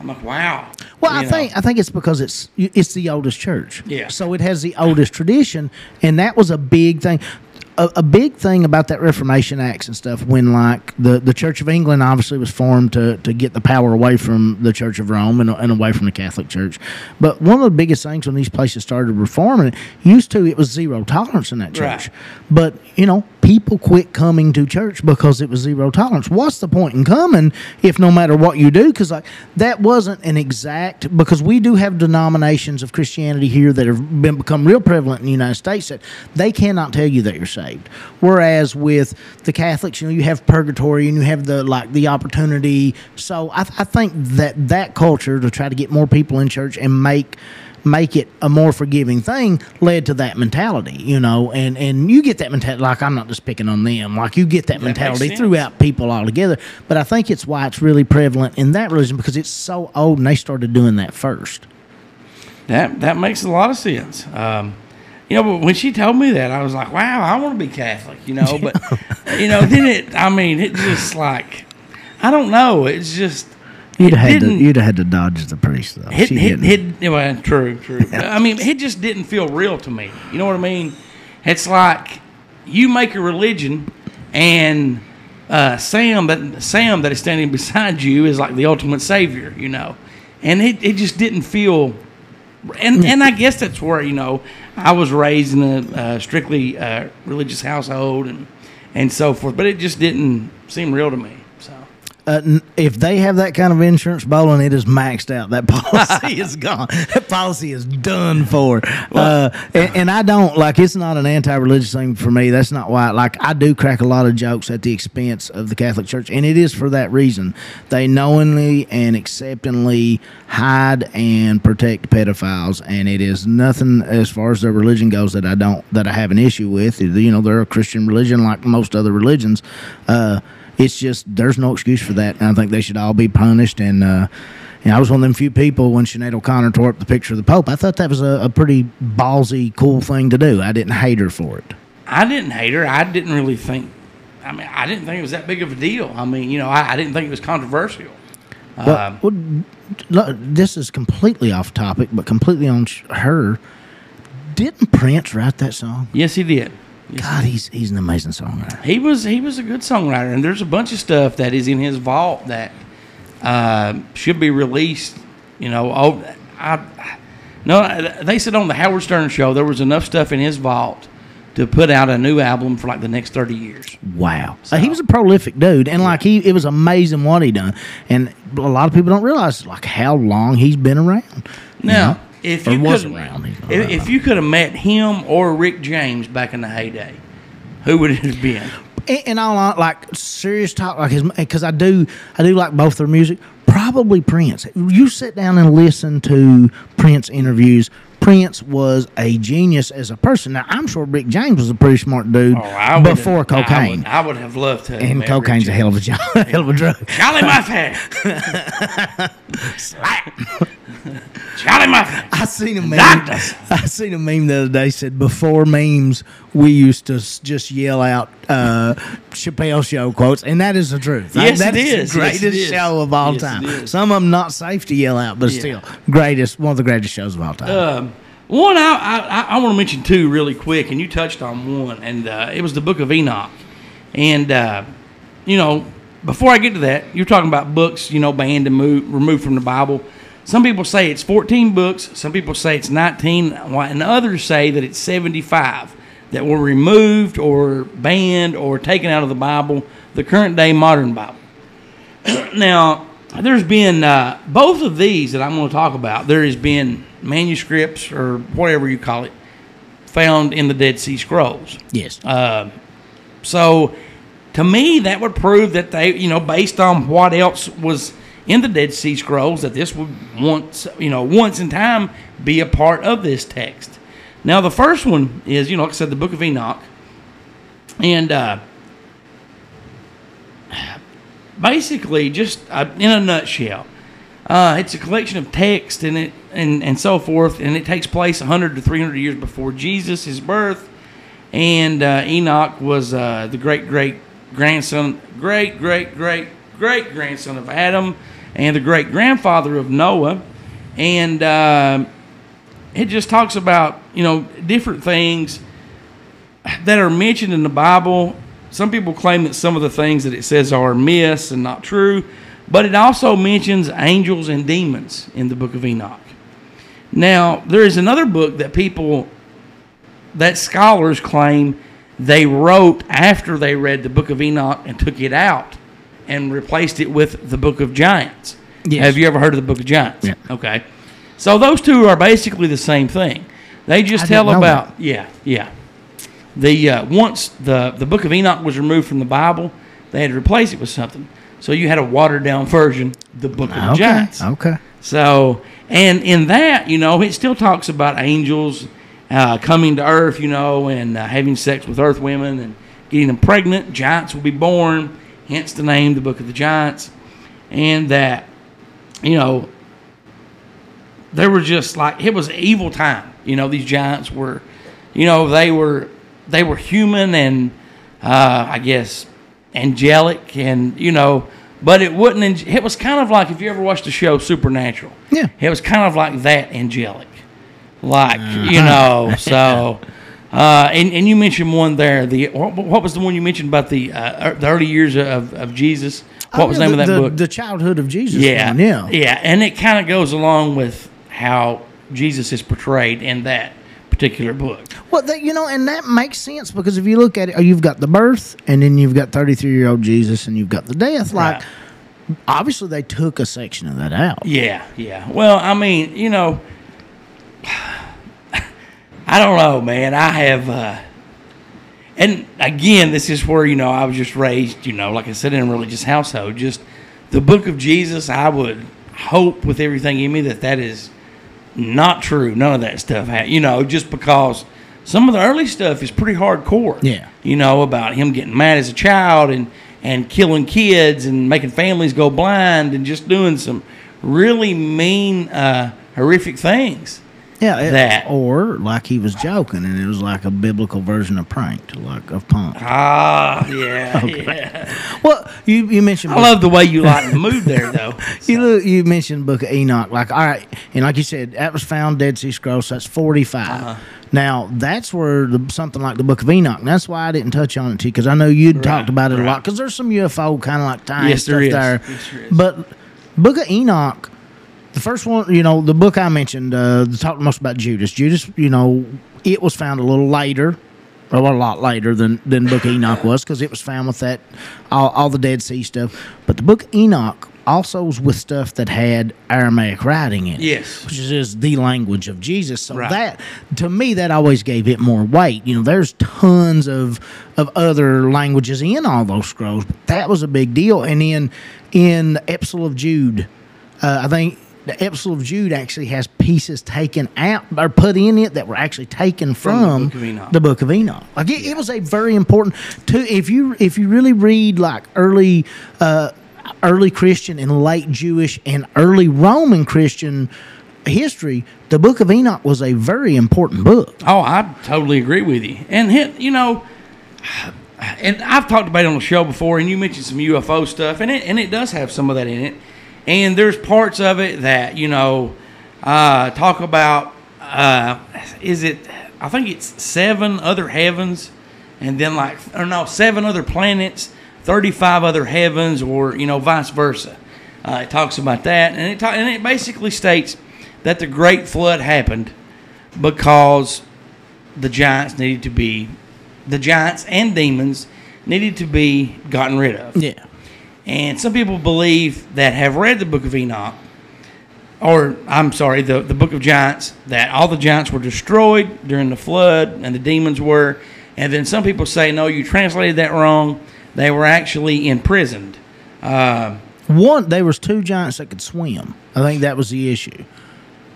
I'm like, wow. Well, I think it's because it's the oldest church. Yeah. So it has the oldest tradition. And that was a big thing. A big thing about that Reformation Acts and stuff, when like the Church of England obviously was formed to get the power away from the Church of Rome and away from the Catholic Church. But one of the biggest things when these places started reforming, it was zero tolerance in that church. Right. But, you know, people quit coming to church because it was zero tolerance. What's the point in coming if no matter what you do? Because like, that wasn't an exact, because we do have denominations of Christianity here that have become real prevalent in the United States that they cannot tell you that you're saved. Whereas with the Catholics, you know, you have purgatory and you have the like the opportunity. So I think that culture to try to get more people in church and make it a more forgiving thing led to that mentality, you know, and you get that mentality, like I'm not just picking on them, like you get that mentality throughout people altogether, but I think it's why it's really prevalent in that religion because it's so old and they started doing that first. That makes a lot of sense. You know, but when she told me that, I was like, wow, I want to be Catholic, you know, but, you know, then it just like, I don't know, it's just, You'd have had to dodge the priest, though. True. I mean, it just didn't feel real to me. You know what I mean? It's like you make a religion, and Sam that is standing beside you is like the ultimate savior, you know. And it just didn't feel. And I guess that's where, you know, I was raised in a strictly religious household and so forth, but it just didn't seem real to me. If they have that kind of insurance, Bolin, it is maxed out. That policy is gone. That policy is done for. And I don't, like, it's not an anti-religious thing for me. That's not why. Like, I do crack a lot of jokes at the expense of the Catholic Church, and it is for that reason. They knowingly and acceptingly hide and protect pedophiles, and it is nothing as far as their religion goes that I have an issue with. You know, they're a Christian religion like most other religions. It's just there's no excuse for that, and I think they should all be punished. And I was one of them few people when Sinead O'Connor tore up the picture of the Pope. I thought that was a pretty ballsy, cool thing to do. I didn't hate her for it. I didn't hate her. I didn't really think. I mean, I didn't think it was that big of a deal. I mean, you know, I didn't think it was controversial. Well, this is completely off topic, but completely on her. Didn't Prince write that song? Yes, he did. God, he's an amazing songwriter. He was a good songwriter, and there's a bunch of stuff that is in his vault that should be released. You know, they said on the Howard Stern show there was enough stuff in his vault to put out a new album for like the next 30 years. Wow, so he was a prolific dude, and like it was amazing what he done. And a lot of people don't realize like how long he's been around. Now. You know? If you could have met him or Rick James back in the heyday, who would it have been? And all like serious talk, like his, because I do like both their music. Probably Prince. You sit down and listen to Prince interviews. Prince was a genius as a person. Now I'm sure Rick James was a pretty smart dude before cocaine. I would have loved to. And cocaine's a hell of a drug. Charlie Muffin. Slap. Charlie Muffin. I seen a meme the other day said before memes we used to just yell out Chappelle Show quotes, and that is the truth. Yes, that is the greatest show of all time. Some of them not safe to yell out, but still greatest, one of the greatest shows of all time. One I want to mention two really quick, and you touched on one, and it was the Book of Enoch. And you know, before I get to that, you're talking about books, you know, banned and removed from the Bible. Some people say it's 14 books, some people say it's 19, and others say that it's 75 that were removed or banned or taken out of the Bible, the current day modern Bible. Now, there's been both of these that I'm going to talk about. There has been manuscripts or whatever you call it found in the Dead Sea Scrolls. Yes. So to me, that would prove that they, you know, based on what else was in the Dead Sea Scrolls, that this would once in time be a part of this text. Now the first one is, you know, like I said, the Book of Enoch, and basically just in a nutshell. It's a collection of text and so forth, and it takes place 100 to 300 years before Jesus, his birth, and Enoch was the great-great-great-grandson of Adam and the great-grandfather of Noah, and it just talks about, you know, different things that are mentioned in the Bible. Some people claim that some of the things that it says are myths and not true. But it also mentions angels and demons in the Book of Enoch. Now, there is another book that scholars claim they wrote after they read the Book of Enoch and took it out and replaced it with the Book of Giants. Yes. Have you ever heard of the Book of Giants? Yeah. Okay. So those two are basically the same thing. They just tell about, The once the Book of Enoch was removed from the Bible, they had to replace it with something. So you had a watered-down version, the Book of Giants. Okay. So, and in that, you know, it still talks about angels coming to earth, you know, and having sex with earth women and getting them pregnant. Giants will be born, hence the name, the Book of the Giants. And that, you know, they were just like, it was an evil time. You know, these giants were, you know, they were human and, I guess, angelic and, you know, but it wouldn't, it was kind of like, if you ever watched the show Supernatural. Yeah. It was kind of like that angelic. Like, you know, so, and you mentioned one there. What was the one you mentioned about the early years of Jesus? What was the name of that book? The Childhood of Jesus. Yeah. One, yeah. Yeah. And it kind of goes along with how Jesus is portrayed in that particular book. Well, you know, and that makes sense because if you look at it, you've got the birth and then you've got 33-year-old Jesus and you've got the death. Like, right. Obviously, they took a section of that out. Yeah. Yeah. Well, I mean, you know, I don't know, man. I have, and again, this is where, you know, I was just raised, you know, like I said, in a religious household. Just the Book of Jesus, I would hope with everything in me that is not true. None of that stuff, you know, just because some of the early stuff is pretty hardcore. Yeah. You know, about him getting mad as a child and killing kids and making families go blind and just doing some really mean, horrific things. Yeah, or like he was joking, and it was like a biblical version of pranked, like of punk. Ah, yeah, okay. Yeah. Well, you mentioned. I love the way you lighten the mood there, though. So. You mentioned Book of Enoch, like all right, and like you said, that was found Dead Sea Scrolls. So that's 45. Uh-huh. Now that's where something like the Book of Enoch. And that's why I didn't touch on it too, because I know you'd talked about it a lot. Because there's some UFO kind of like time stuff there. Yes, there is. But Book of Enoch. The first one, you know, the book I mentioned, talked most about Judas. Judas, you know, it was found a lot later than Book of Enoch was because it was found with that, all the Dead Sea stuff. But the Book of Enoch also was with stuff that had Aramaic writing in it. Yes. Which is the language of Jesus. So that, to me, that always gave it more weight. You know, there's tons of other languages in all those scrolls, but that was a big deal. And in the Epistle of Jude, I think... The Epistle of Jude actually has pieces taken out or put in it that were actually taken from the Book of Enoch. Like it was a very important to if you really read like early Christian and late Jewish and early Roman Christian history, the Book of Enoch was a very important book. Oh, I totally agree with you. And you know, and I've talked about it on the show before, and you mentioned some UFO stuff, and it does have some of that in it. And there's parts of it that, you know, talk about, I think it's 7 other heavens, and then 7 other planets, 35 other heavens, or, you know, vice versa. It talks about that, and it basically states that the Great Flood happened because the giants and demons needed to be gotten rid of. Yeah. And some people believe that have read the Book of Enoch, or I'm sorry, the Book of Giants, that all the giants were destroyed during the flood and the demons were. And then some people say, no, you translated that wrong. They were actually imprisoned. There was 2 giants that could swim. I think that was the issue.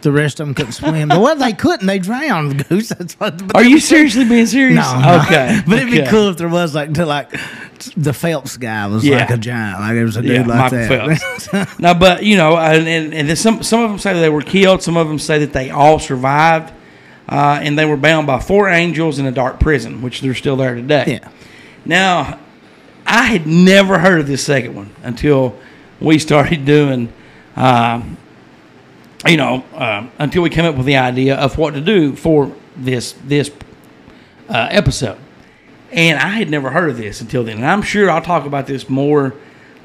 The rest of them couldn't swim. But what they couldn't, they drowned, Goose. Are you seriously being serious? No. Okay. But it'd be cool if there was like the Phelps guy was like a giant. Like there was a dude like Michael that. No, but you know, and some of them say that they were killed. Some of them say that they all survived, and they were bound by 4 angels in a dark prison, which they're still there today. Yeah. Now, I had never heard of this second one until we started doing. You know, until we came up with the idea of what to do for this episode. And I had never heard of this until then. And I'm sure I'll talk about this more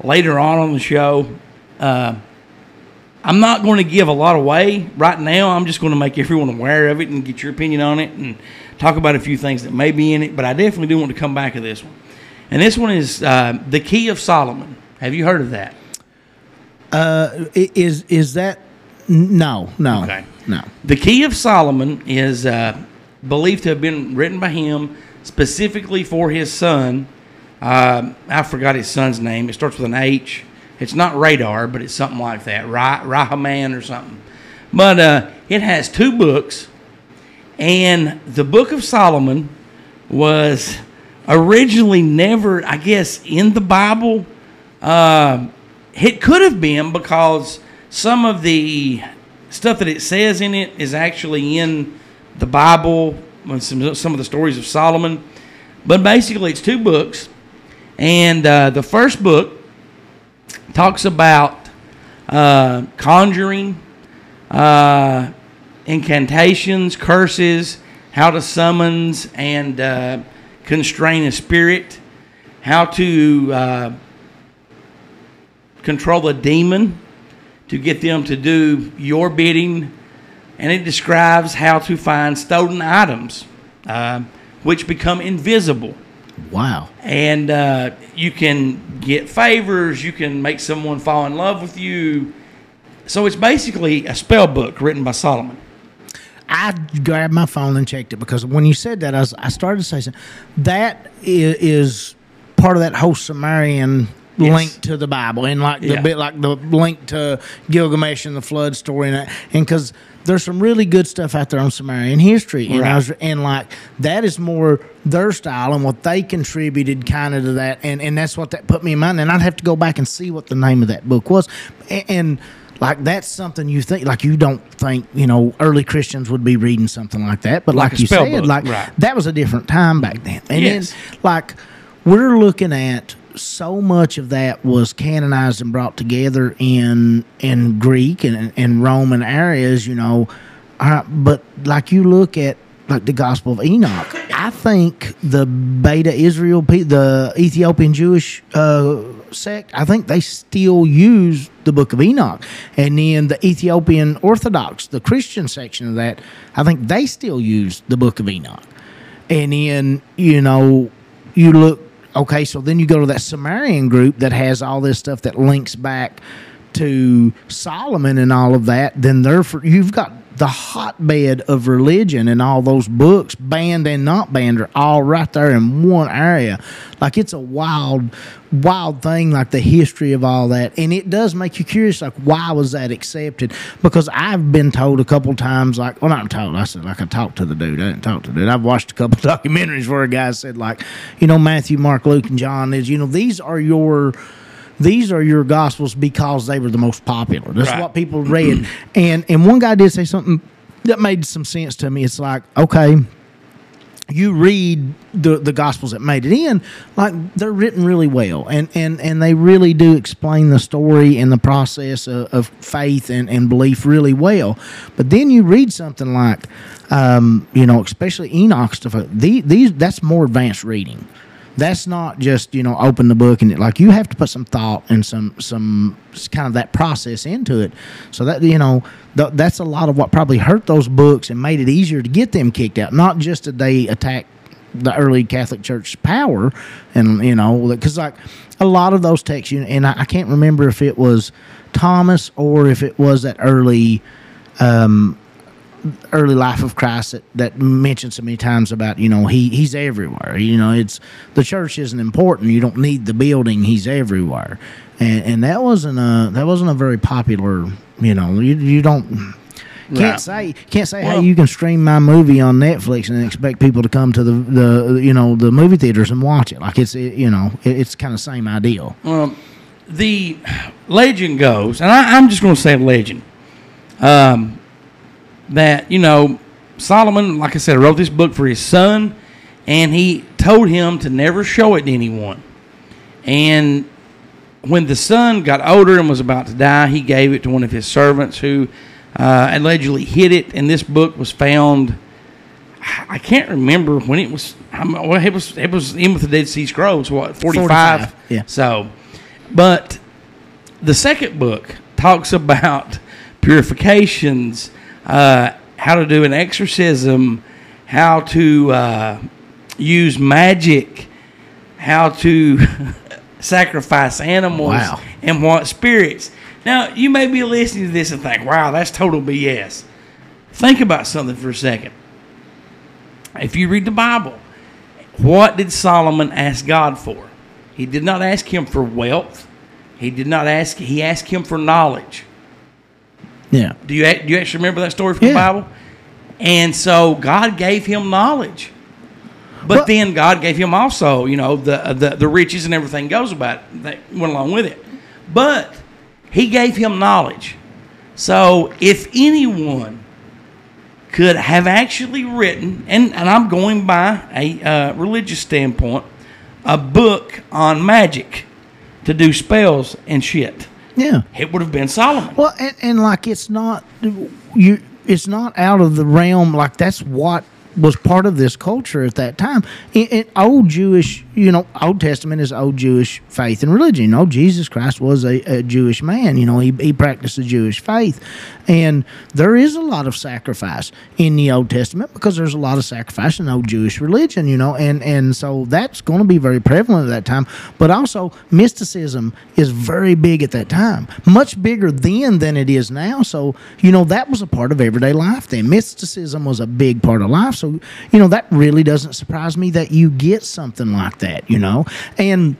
later on the show. I'm not going to give a lot away right now. I'm just going to make everyone aware of it and get your opinion on it and talk about a few things that may be in it. But I definitely do want to come back to this one. And this one is the Key of Solomon. Have you heard of that? Is that? No. Okay. No. The Key of Solomon is believed to have been written by him specifically for his son. I forgot his son's name. It starts with an H. It's not Radar, but it's something like that. Rahaman or something. But it has two books. And the Book of Solomon was originally never, I guess, in the Bible. It could have been because some of the stuff that it says in it is actually in the Bible, some of the stories of Solomon. But basically it's two books. And the first book talks about conjuring, incantations, curses, how to summons and constrain a spirit, how to control a demon to get them to do your bidding. And it describes how to find stolen items, which become invisible. Wow. And you can get favors. You can make someone fall in love with you. So it's basically a spell book written by Solomon. I grabbed my phone and checked it because when you said that, I started to say something. That is part of that whole Sumerian link to the Bible and like the bit like the link to Gilgamesh and the flood story and that. And because there's some really good stuff out there on Sumerian history. And, and like that is more their style and what they contributed kind of to that. And that's what that put me in mind. And I'd have to go back and see what the name of that book was. And like that's something you think, like you don't think, you know, early Christians would be reading something like that. But like you said, that was a different time back then. And then like we're looking at so much of that was canonized and brought together in Greek and Roman areas, you know. But like you look at like the Gospel of Enoch, I think the Beta Israel, the Ethiopian Jewish sect, I think they still use the Book of Enoch. And then the Ethiopian Orthodox, the Christian section of that, I think they still use the Book of Enoch. And then, you know, you look. Okay, so then you go to that Sumerian group that has all this stuff that links back to Solomon and all of that. Then you've got the hotbed of religion and all those books, banned and not banned, are all right there in one area. Like it's a wild thing, like the history of all that. And it does make you curious, like why was that accepted? Because I've been told a couple times, like, well, not told, I said, like I talked to the dude. I didn't talk to the dude. I've watched a couple documentaries where a guy said, like, you know, Matthew, Mark, Luke, and John is, you know, these are your gospels because they were the most popular. That's what people read. And one guy did say something that made some sense to me. It's like, okay, you read the gospels that made it in, like they're written really well. And they really do explain the story and the process of faith and belief really well. But then you read something like, you know, especially Enoch stuff, that's more advanced reading. That's not just, you know, open the book and it, like you have to put some thought and some kind of that process into it. So that, you know, that's a lot of what probably hurt those books and made it easier to get them kicked out. Not just that they attack the early Catholic Church's power and, you know, because like a lot of those texts, you know, and I can't remember if it was Thomas or if it was that early life of Christ that mentions so many times about, you know, he's everywhere. You know, it's the church isn't important. You don't need the building. He's everywhere. And that wasn't a very popular, you know, you don't can't say well, hey, you can stream my movie on Netflix and expect people to come to the you know, the movie theaters and watch it. Like it's kind of same ideal. Well, the legend goes, and I'm just going to say legend. That, you know, Solomon, like I said, wrote this book for his son, and he told him to never show it to anyone. And when the son got older and was about to die, he gave it to one of his servants who allegedly hid it, and this book was found. I can't remember when it was. It was in with the Dead Sea Scrolls, what, 45? Yeah. So, but the second book talks about purifications, how to do an exorcism, how to use magic, how to sacrifice animals, wow, and what spirits. Now, you may be listening to this and think, wow, that's total BS. Think about something for a second. If you read the Bible, what did Solomon ask God for? He did not ask him for wealth. He did not ask. He asked him for knowledge. Yeah. Do you actually remember that story from the Bible? And so God gave him knowledge, but then God gave him also, you know, the riches and everything goes about it, that went along with it. But he gave him knowledge. So if anyone could have actually written, and I'm going by a religious standpoint, a book on magic to do spells and shit, yeah, it would have been Solomon. Well, and like it's not out of the realm. Like that's what was part of this culture at that time. In old Jewish, you know, Old Testament is old Jewish faith and religion. You know, Jesus Christ was a Jewish man. You know, he practiced the Jewish faith. And there is a lot of sacrifice in the Old Testament because there's a lot of sacrifice in old Jewish religion, you know, and so that's going to be very prevalent at that time. But also, mysticism is very big at that time, much bigger then than it is now. So, you know, that was a part of everyday life then. Mysticism was a big part of life. So, you know, that really doesn't surprise me that you get something like that, you know. And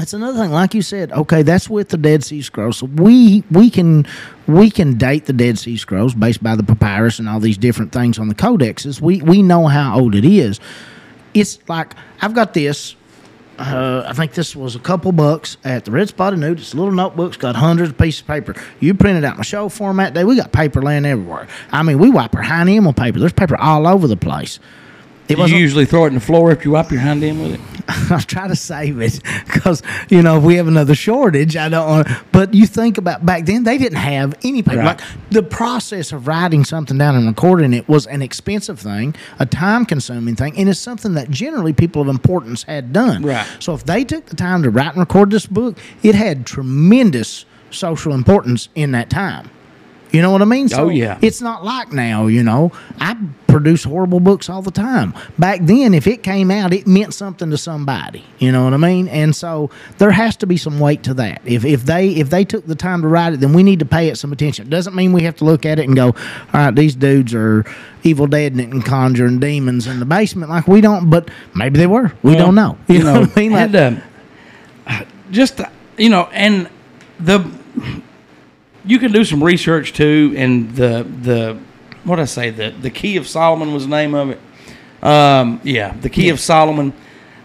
it's another thing, like you said, okay, that's with the Dead Sea Scrolls. So we can date the Dead Sea Scrolls based by the papyrus and all these different things on the codexes. We know how old it is. It's like, I've got this. I think this was a couple bucks at the Red Spotted Newt. It's little notebooks, got hundreds of pieces of paper. You printed out my show format day. We got paper laying everywhere. I mean, we wipe our hind end with paper. There's paper all over the place. Do you usually throw it in the floor if you wipe your hind end with it? I try to save it because, you know, if we have another shortage, I don't want to. But you think about back then, they didn't have any paper. Right. Like, the process of writing something down and recording it was an expensive thing, a time-consuming thing, and it's something that generally people of importance had done. Right. So if they took the time to write and record this book, it had tremendous social importance in that time. You know what I mean? So it's not like now, you know. I produce horrible books all the time. Back then, if it came out, it meant something to somebody. You know what I mean? And so there has to be some weight to that. If they took the time to write it, then we need to pay it some attention. It doesn't mean we have to look at it and go, all right, these dudes are Evil Dead and conjuring demons in the basement. Like, we don't, but maybe they were. We don't know. You know what I mean? Like, and, just, you know, and the... You can do some research too, and the Key of Solomon was the name of it. The Key of Solomon.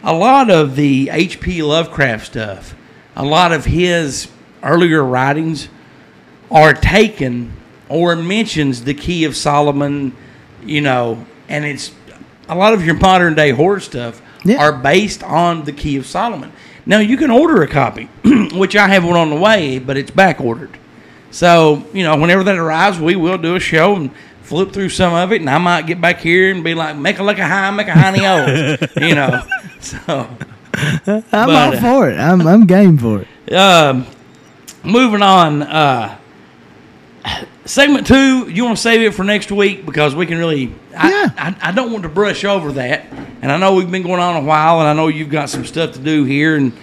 A lot of the H.P. Lovecraft stuff, a lot of his earlier writings are taken or mentions the Key of Solomon, you know, and it's a lot of your modern day horror stuff are based on the Key of Solomon. Now you can order a copy, which I have one on the way, but it's back ordered. So, you know, whenever that arrives, we will do a show and flip through some of it, and I might get back here and be like, make a honey old, you know. So I'm all for it. I'm game for it. Moving on. Segment 2, you want to save it for next week because we can really I don't want to brush over that. And I know we've been going on a while, and I know you've got some stuff to do here, and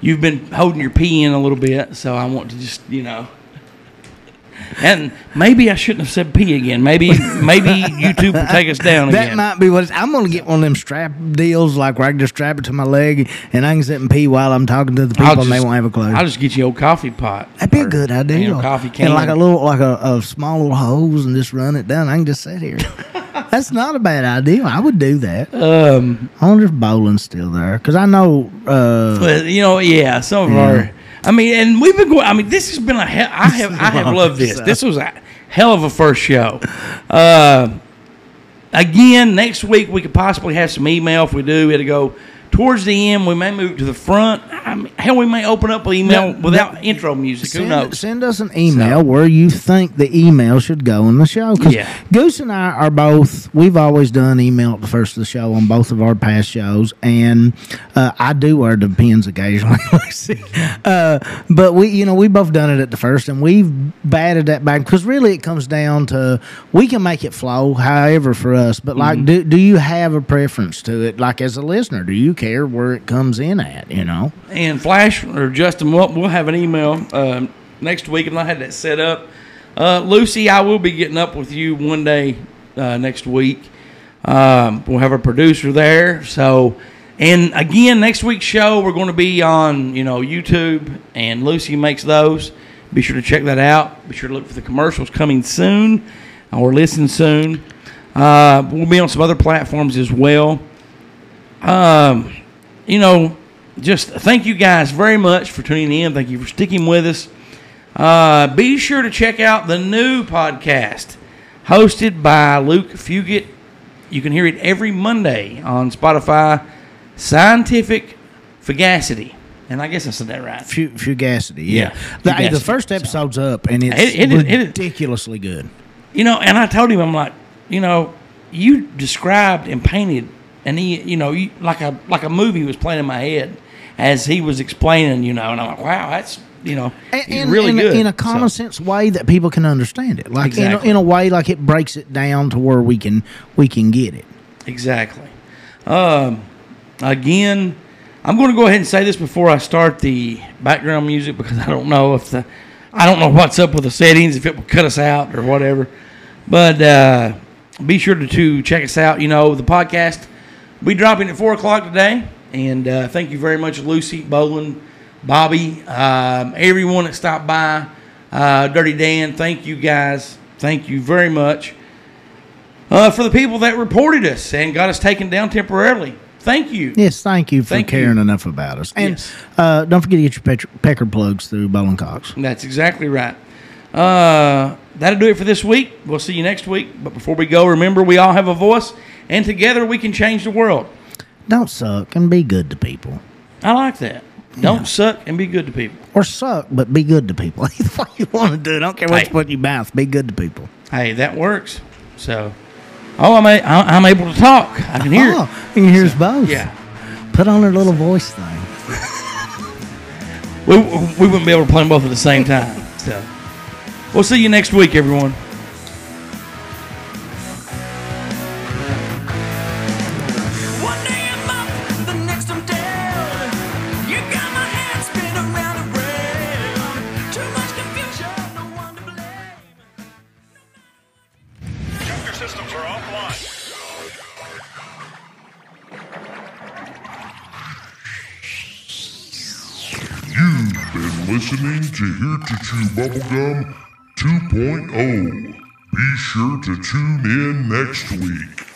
you've been holding your pee in a little bit, so I want to just, you know. And maybe I shouldn't have said pee again. Maybe YouTube will take us down again. That might be what it's... I'm going to get one of them strap deals, like where I can just strap it to my leg, and I can sit and pee while I'm talking to the people, and they won't have a clue. I'll just get you an old coffee pot. That'd be a good idea. You know, coffee can. And like a small little hose, and just run it down. I can just sit here. That's not a bad idea. I would do that. I wonder if Bolin's still there, because I know... you know, some of our... I mean, and we've been going. I mean, this has been I have loved this. This was a hell of a first show. Again, next week we could possibly have some email. If we do, it'll go Towards the end, we may move to the front. I mean, hell, we may open up an email without intro music. Who knows? Send us an email where you think the email should go in the show. Because Goose and I are both, we've always done email at the first of the show on both of our past shows. And I do wear the pins occasionally. But we, you know, we've both done it at the first. And we've batted that back. Because really it comes down to, we can make it flow however for us. But like, do you have a preference to it? Like as a listener, do you care where it comes in at, you know? And Flash or Justin, we'll have an email next week, and I had that set up. Lucy, I will be getting up with you one day next week. We'll have a producer there. So, and again, next week's show we're going to be on, you know, YouTube, and Lucy makes those. Be sure to check that out. Be sure to look for the commercials coming soon, or listen soon. We'll be on some other platforms as well. You know, just thank you guys very much for tuning in. Thank you for sticking with us. Be sure to check out the new podcast hosted by Luke Fugit. You can hear it every Monday on Spotify. Scientific Fugacity. And I guess I said that right. Fugacity, yeah. Fugacity. The first episode's up, and it's ridiculously good. You know, and I told him, I'm like, you know, you described and painted, and he, you know, like a movie was playing in my head as he was explaining, you know, and I'm like, wow, that's, you know, really good. In a common sense way that people can understand it. Like, in a way, like it breaks it down to where we can get it. Exactly. Again, I'm going to go ahead and say this before I start the background music, because I don't know if what's up with the settings, if it will cut us out or whatever. But be sure to check us out. You know, the podcast, we dropping at 4 o'clock today, and thank you very much, Lucy, Bolin, Bobby, everyone that stopped by, Dirty Dan. Thank you guys. Thank you very much for the people that reported us and got us taken down temporarily. Thank you. Yes, thank you for caring enough about us. And don't forget to get your pecker plugs through Bolin Cox. That's exactly right. That'll do it for this week. We'll see you next week. But before we go, remember, we all have a voice. And together we can change the world. Don't suck and be good to people. I like that. Don't suck and be good to people. Or suck, but be good to people. Either way you want to do it. I don't care what you put in your mouth. Be good to people. Hey, that works. So, I'm able to talk. I can hear it. You can hear us both. Yeah. Put on her little voice thing. We wouldn't be able to play them both at the same time. So, we'll see you next week, everyone. Here to Chew Bubblegum 2.0. Be sure to tune in next week.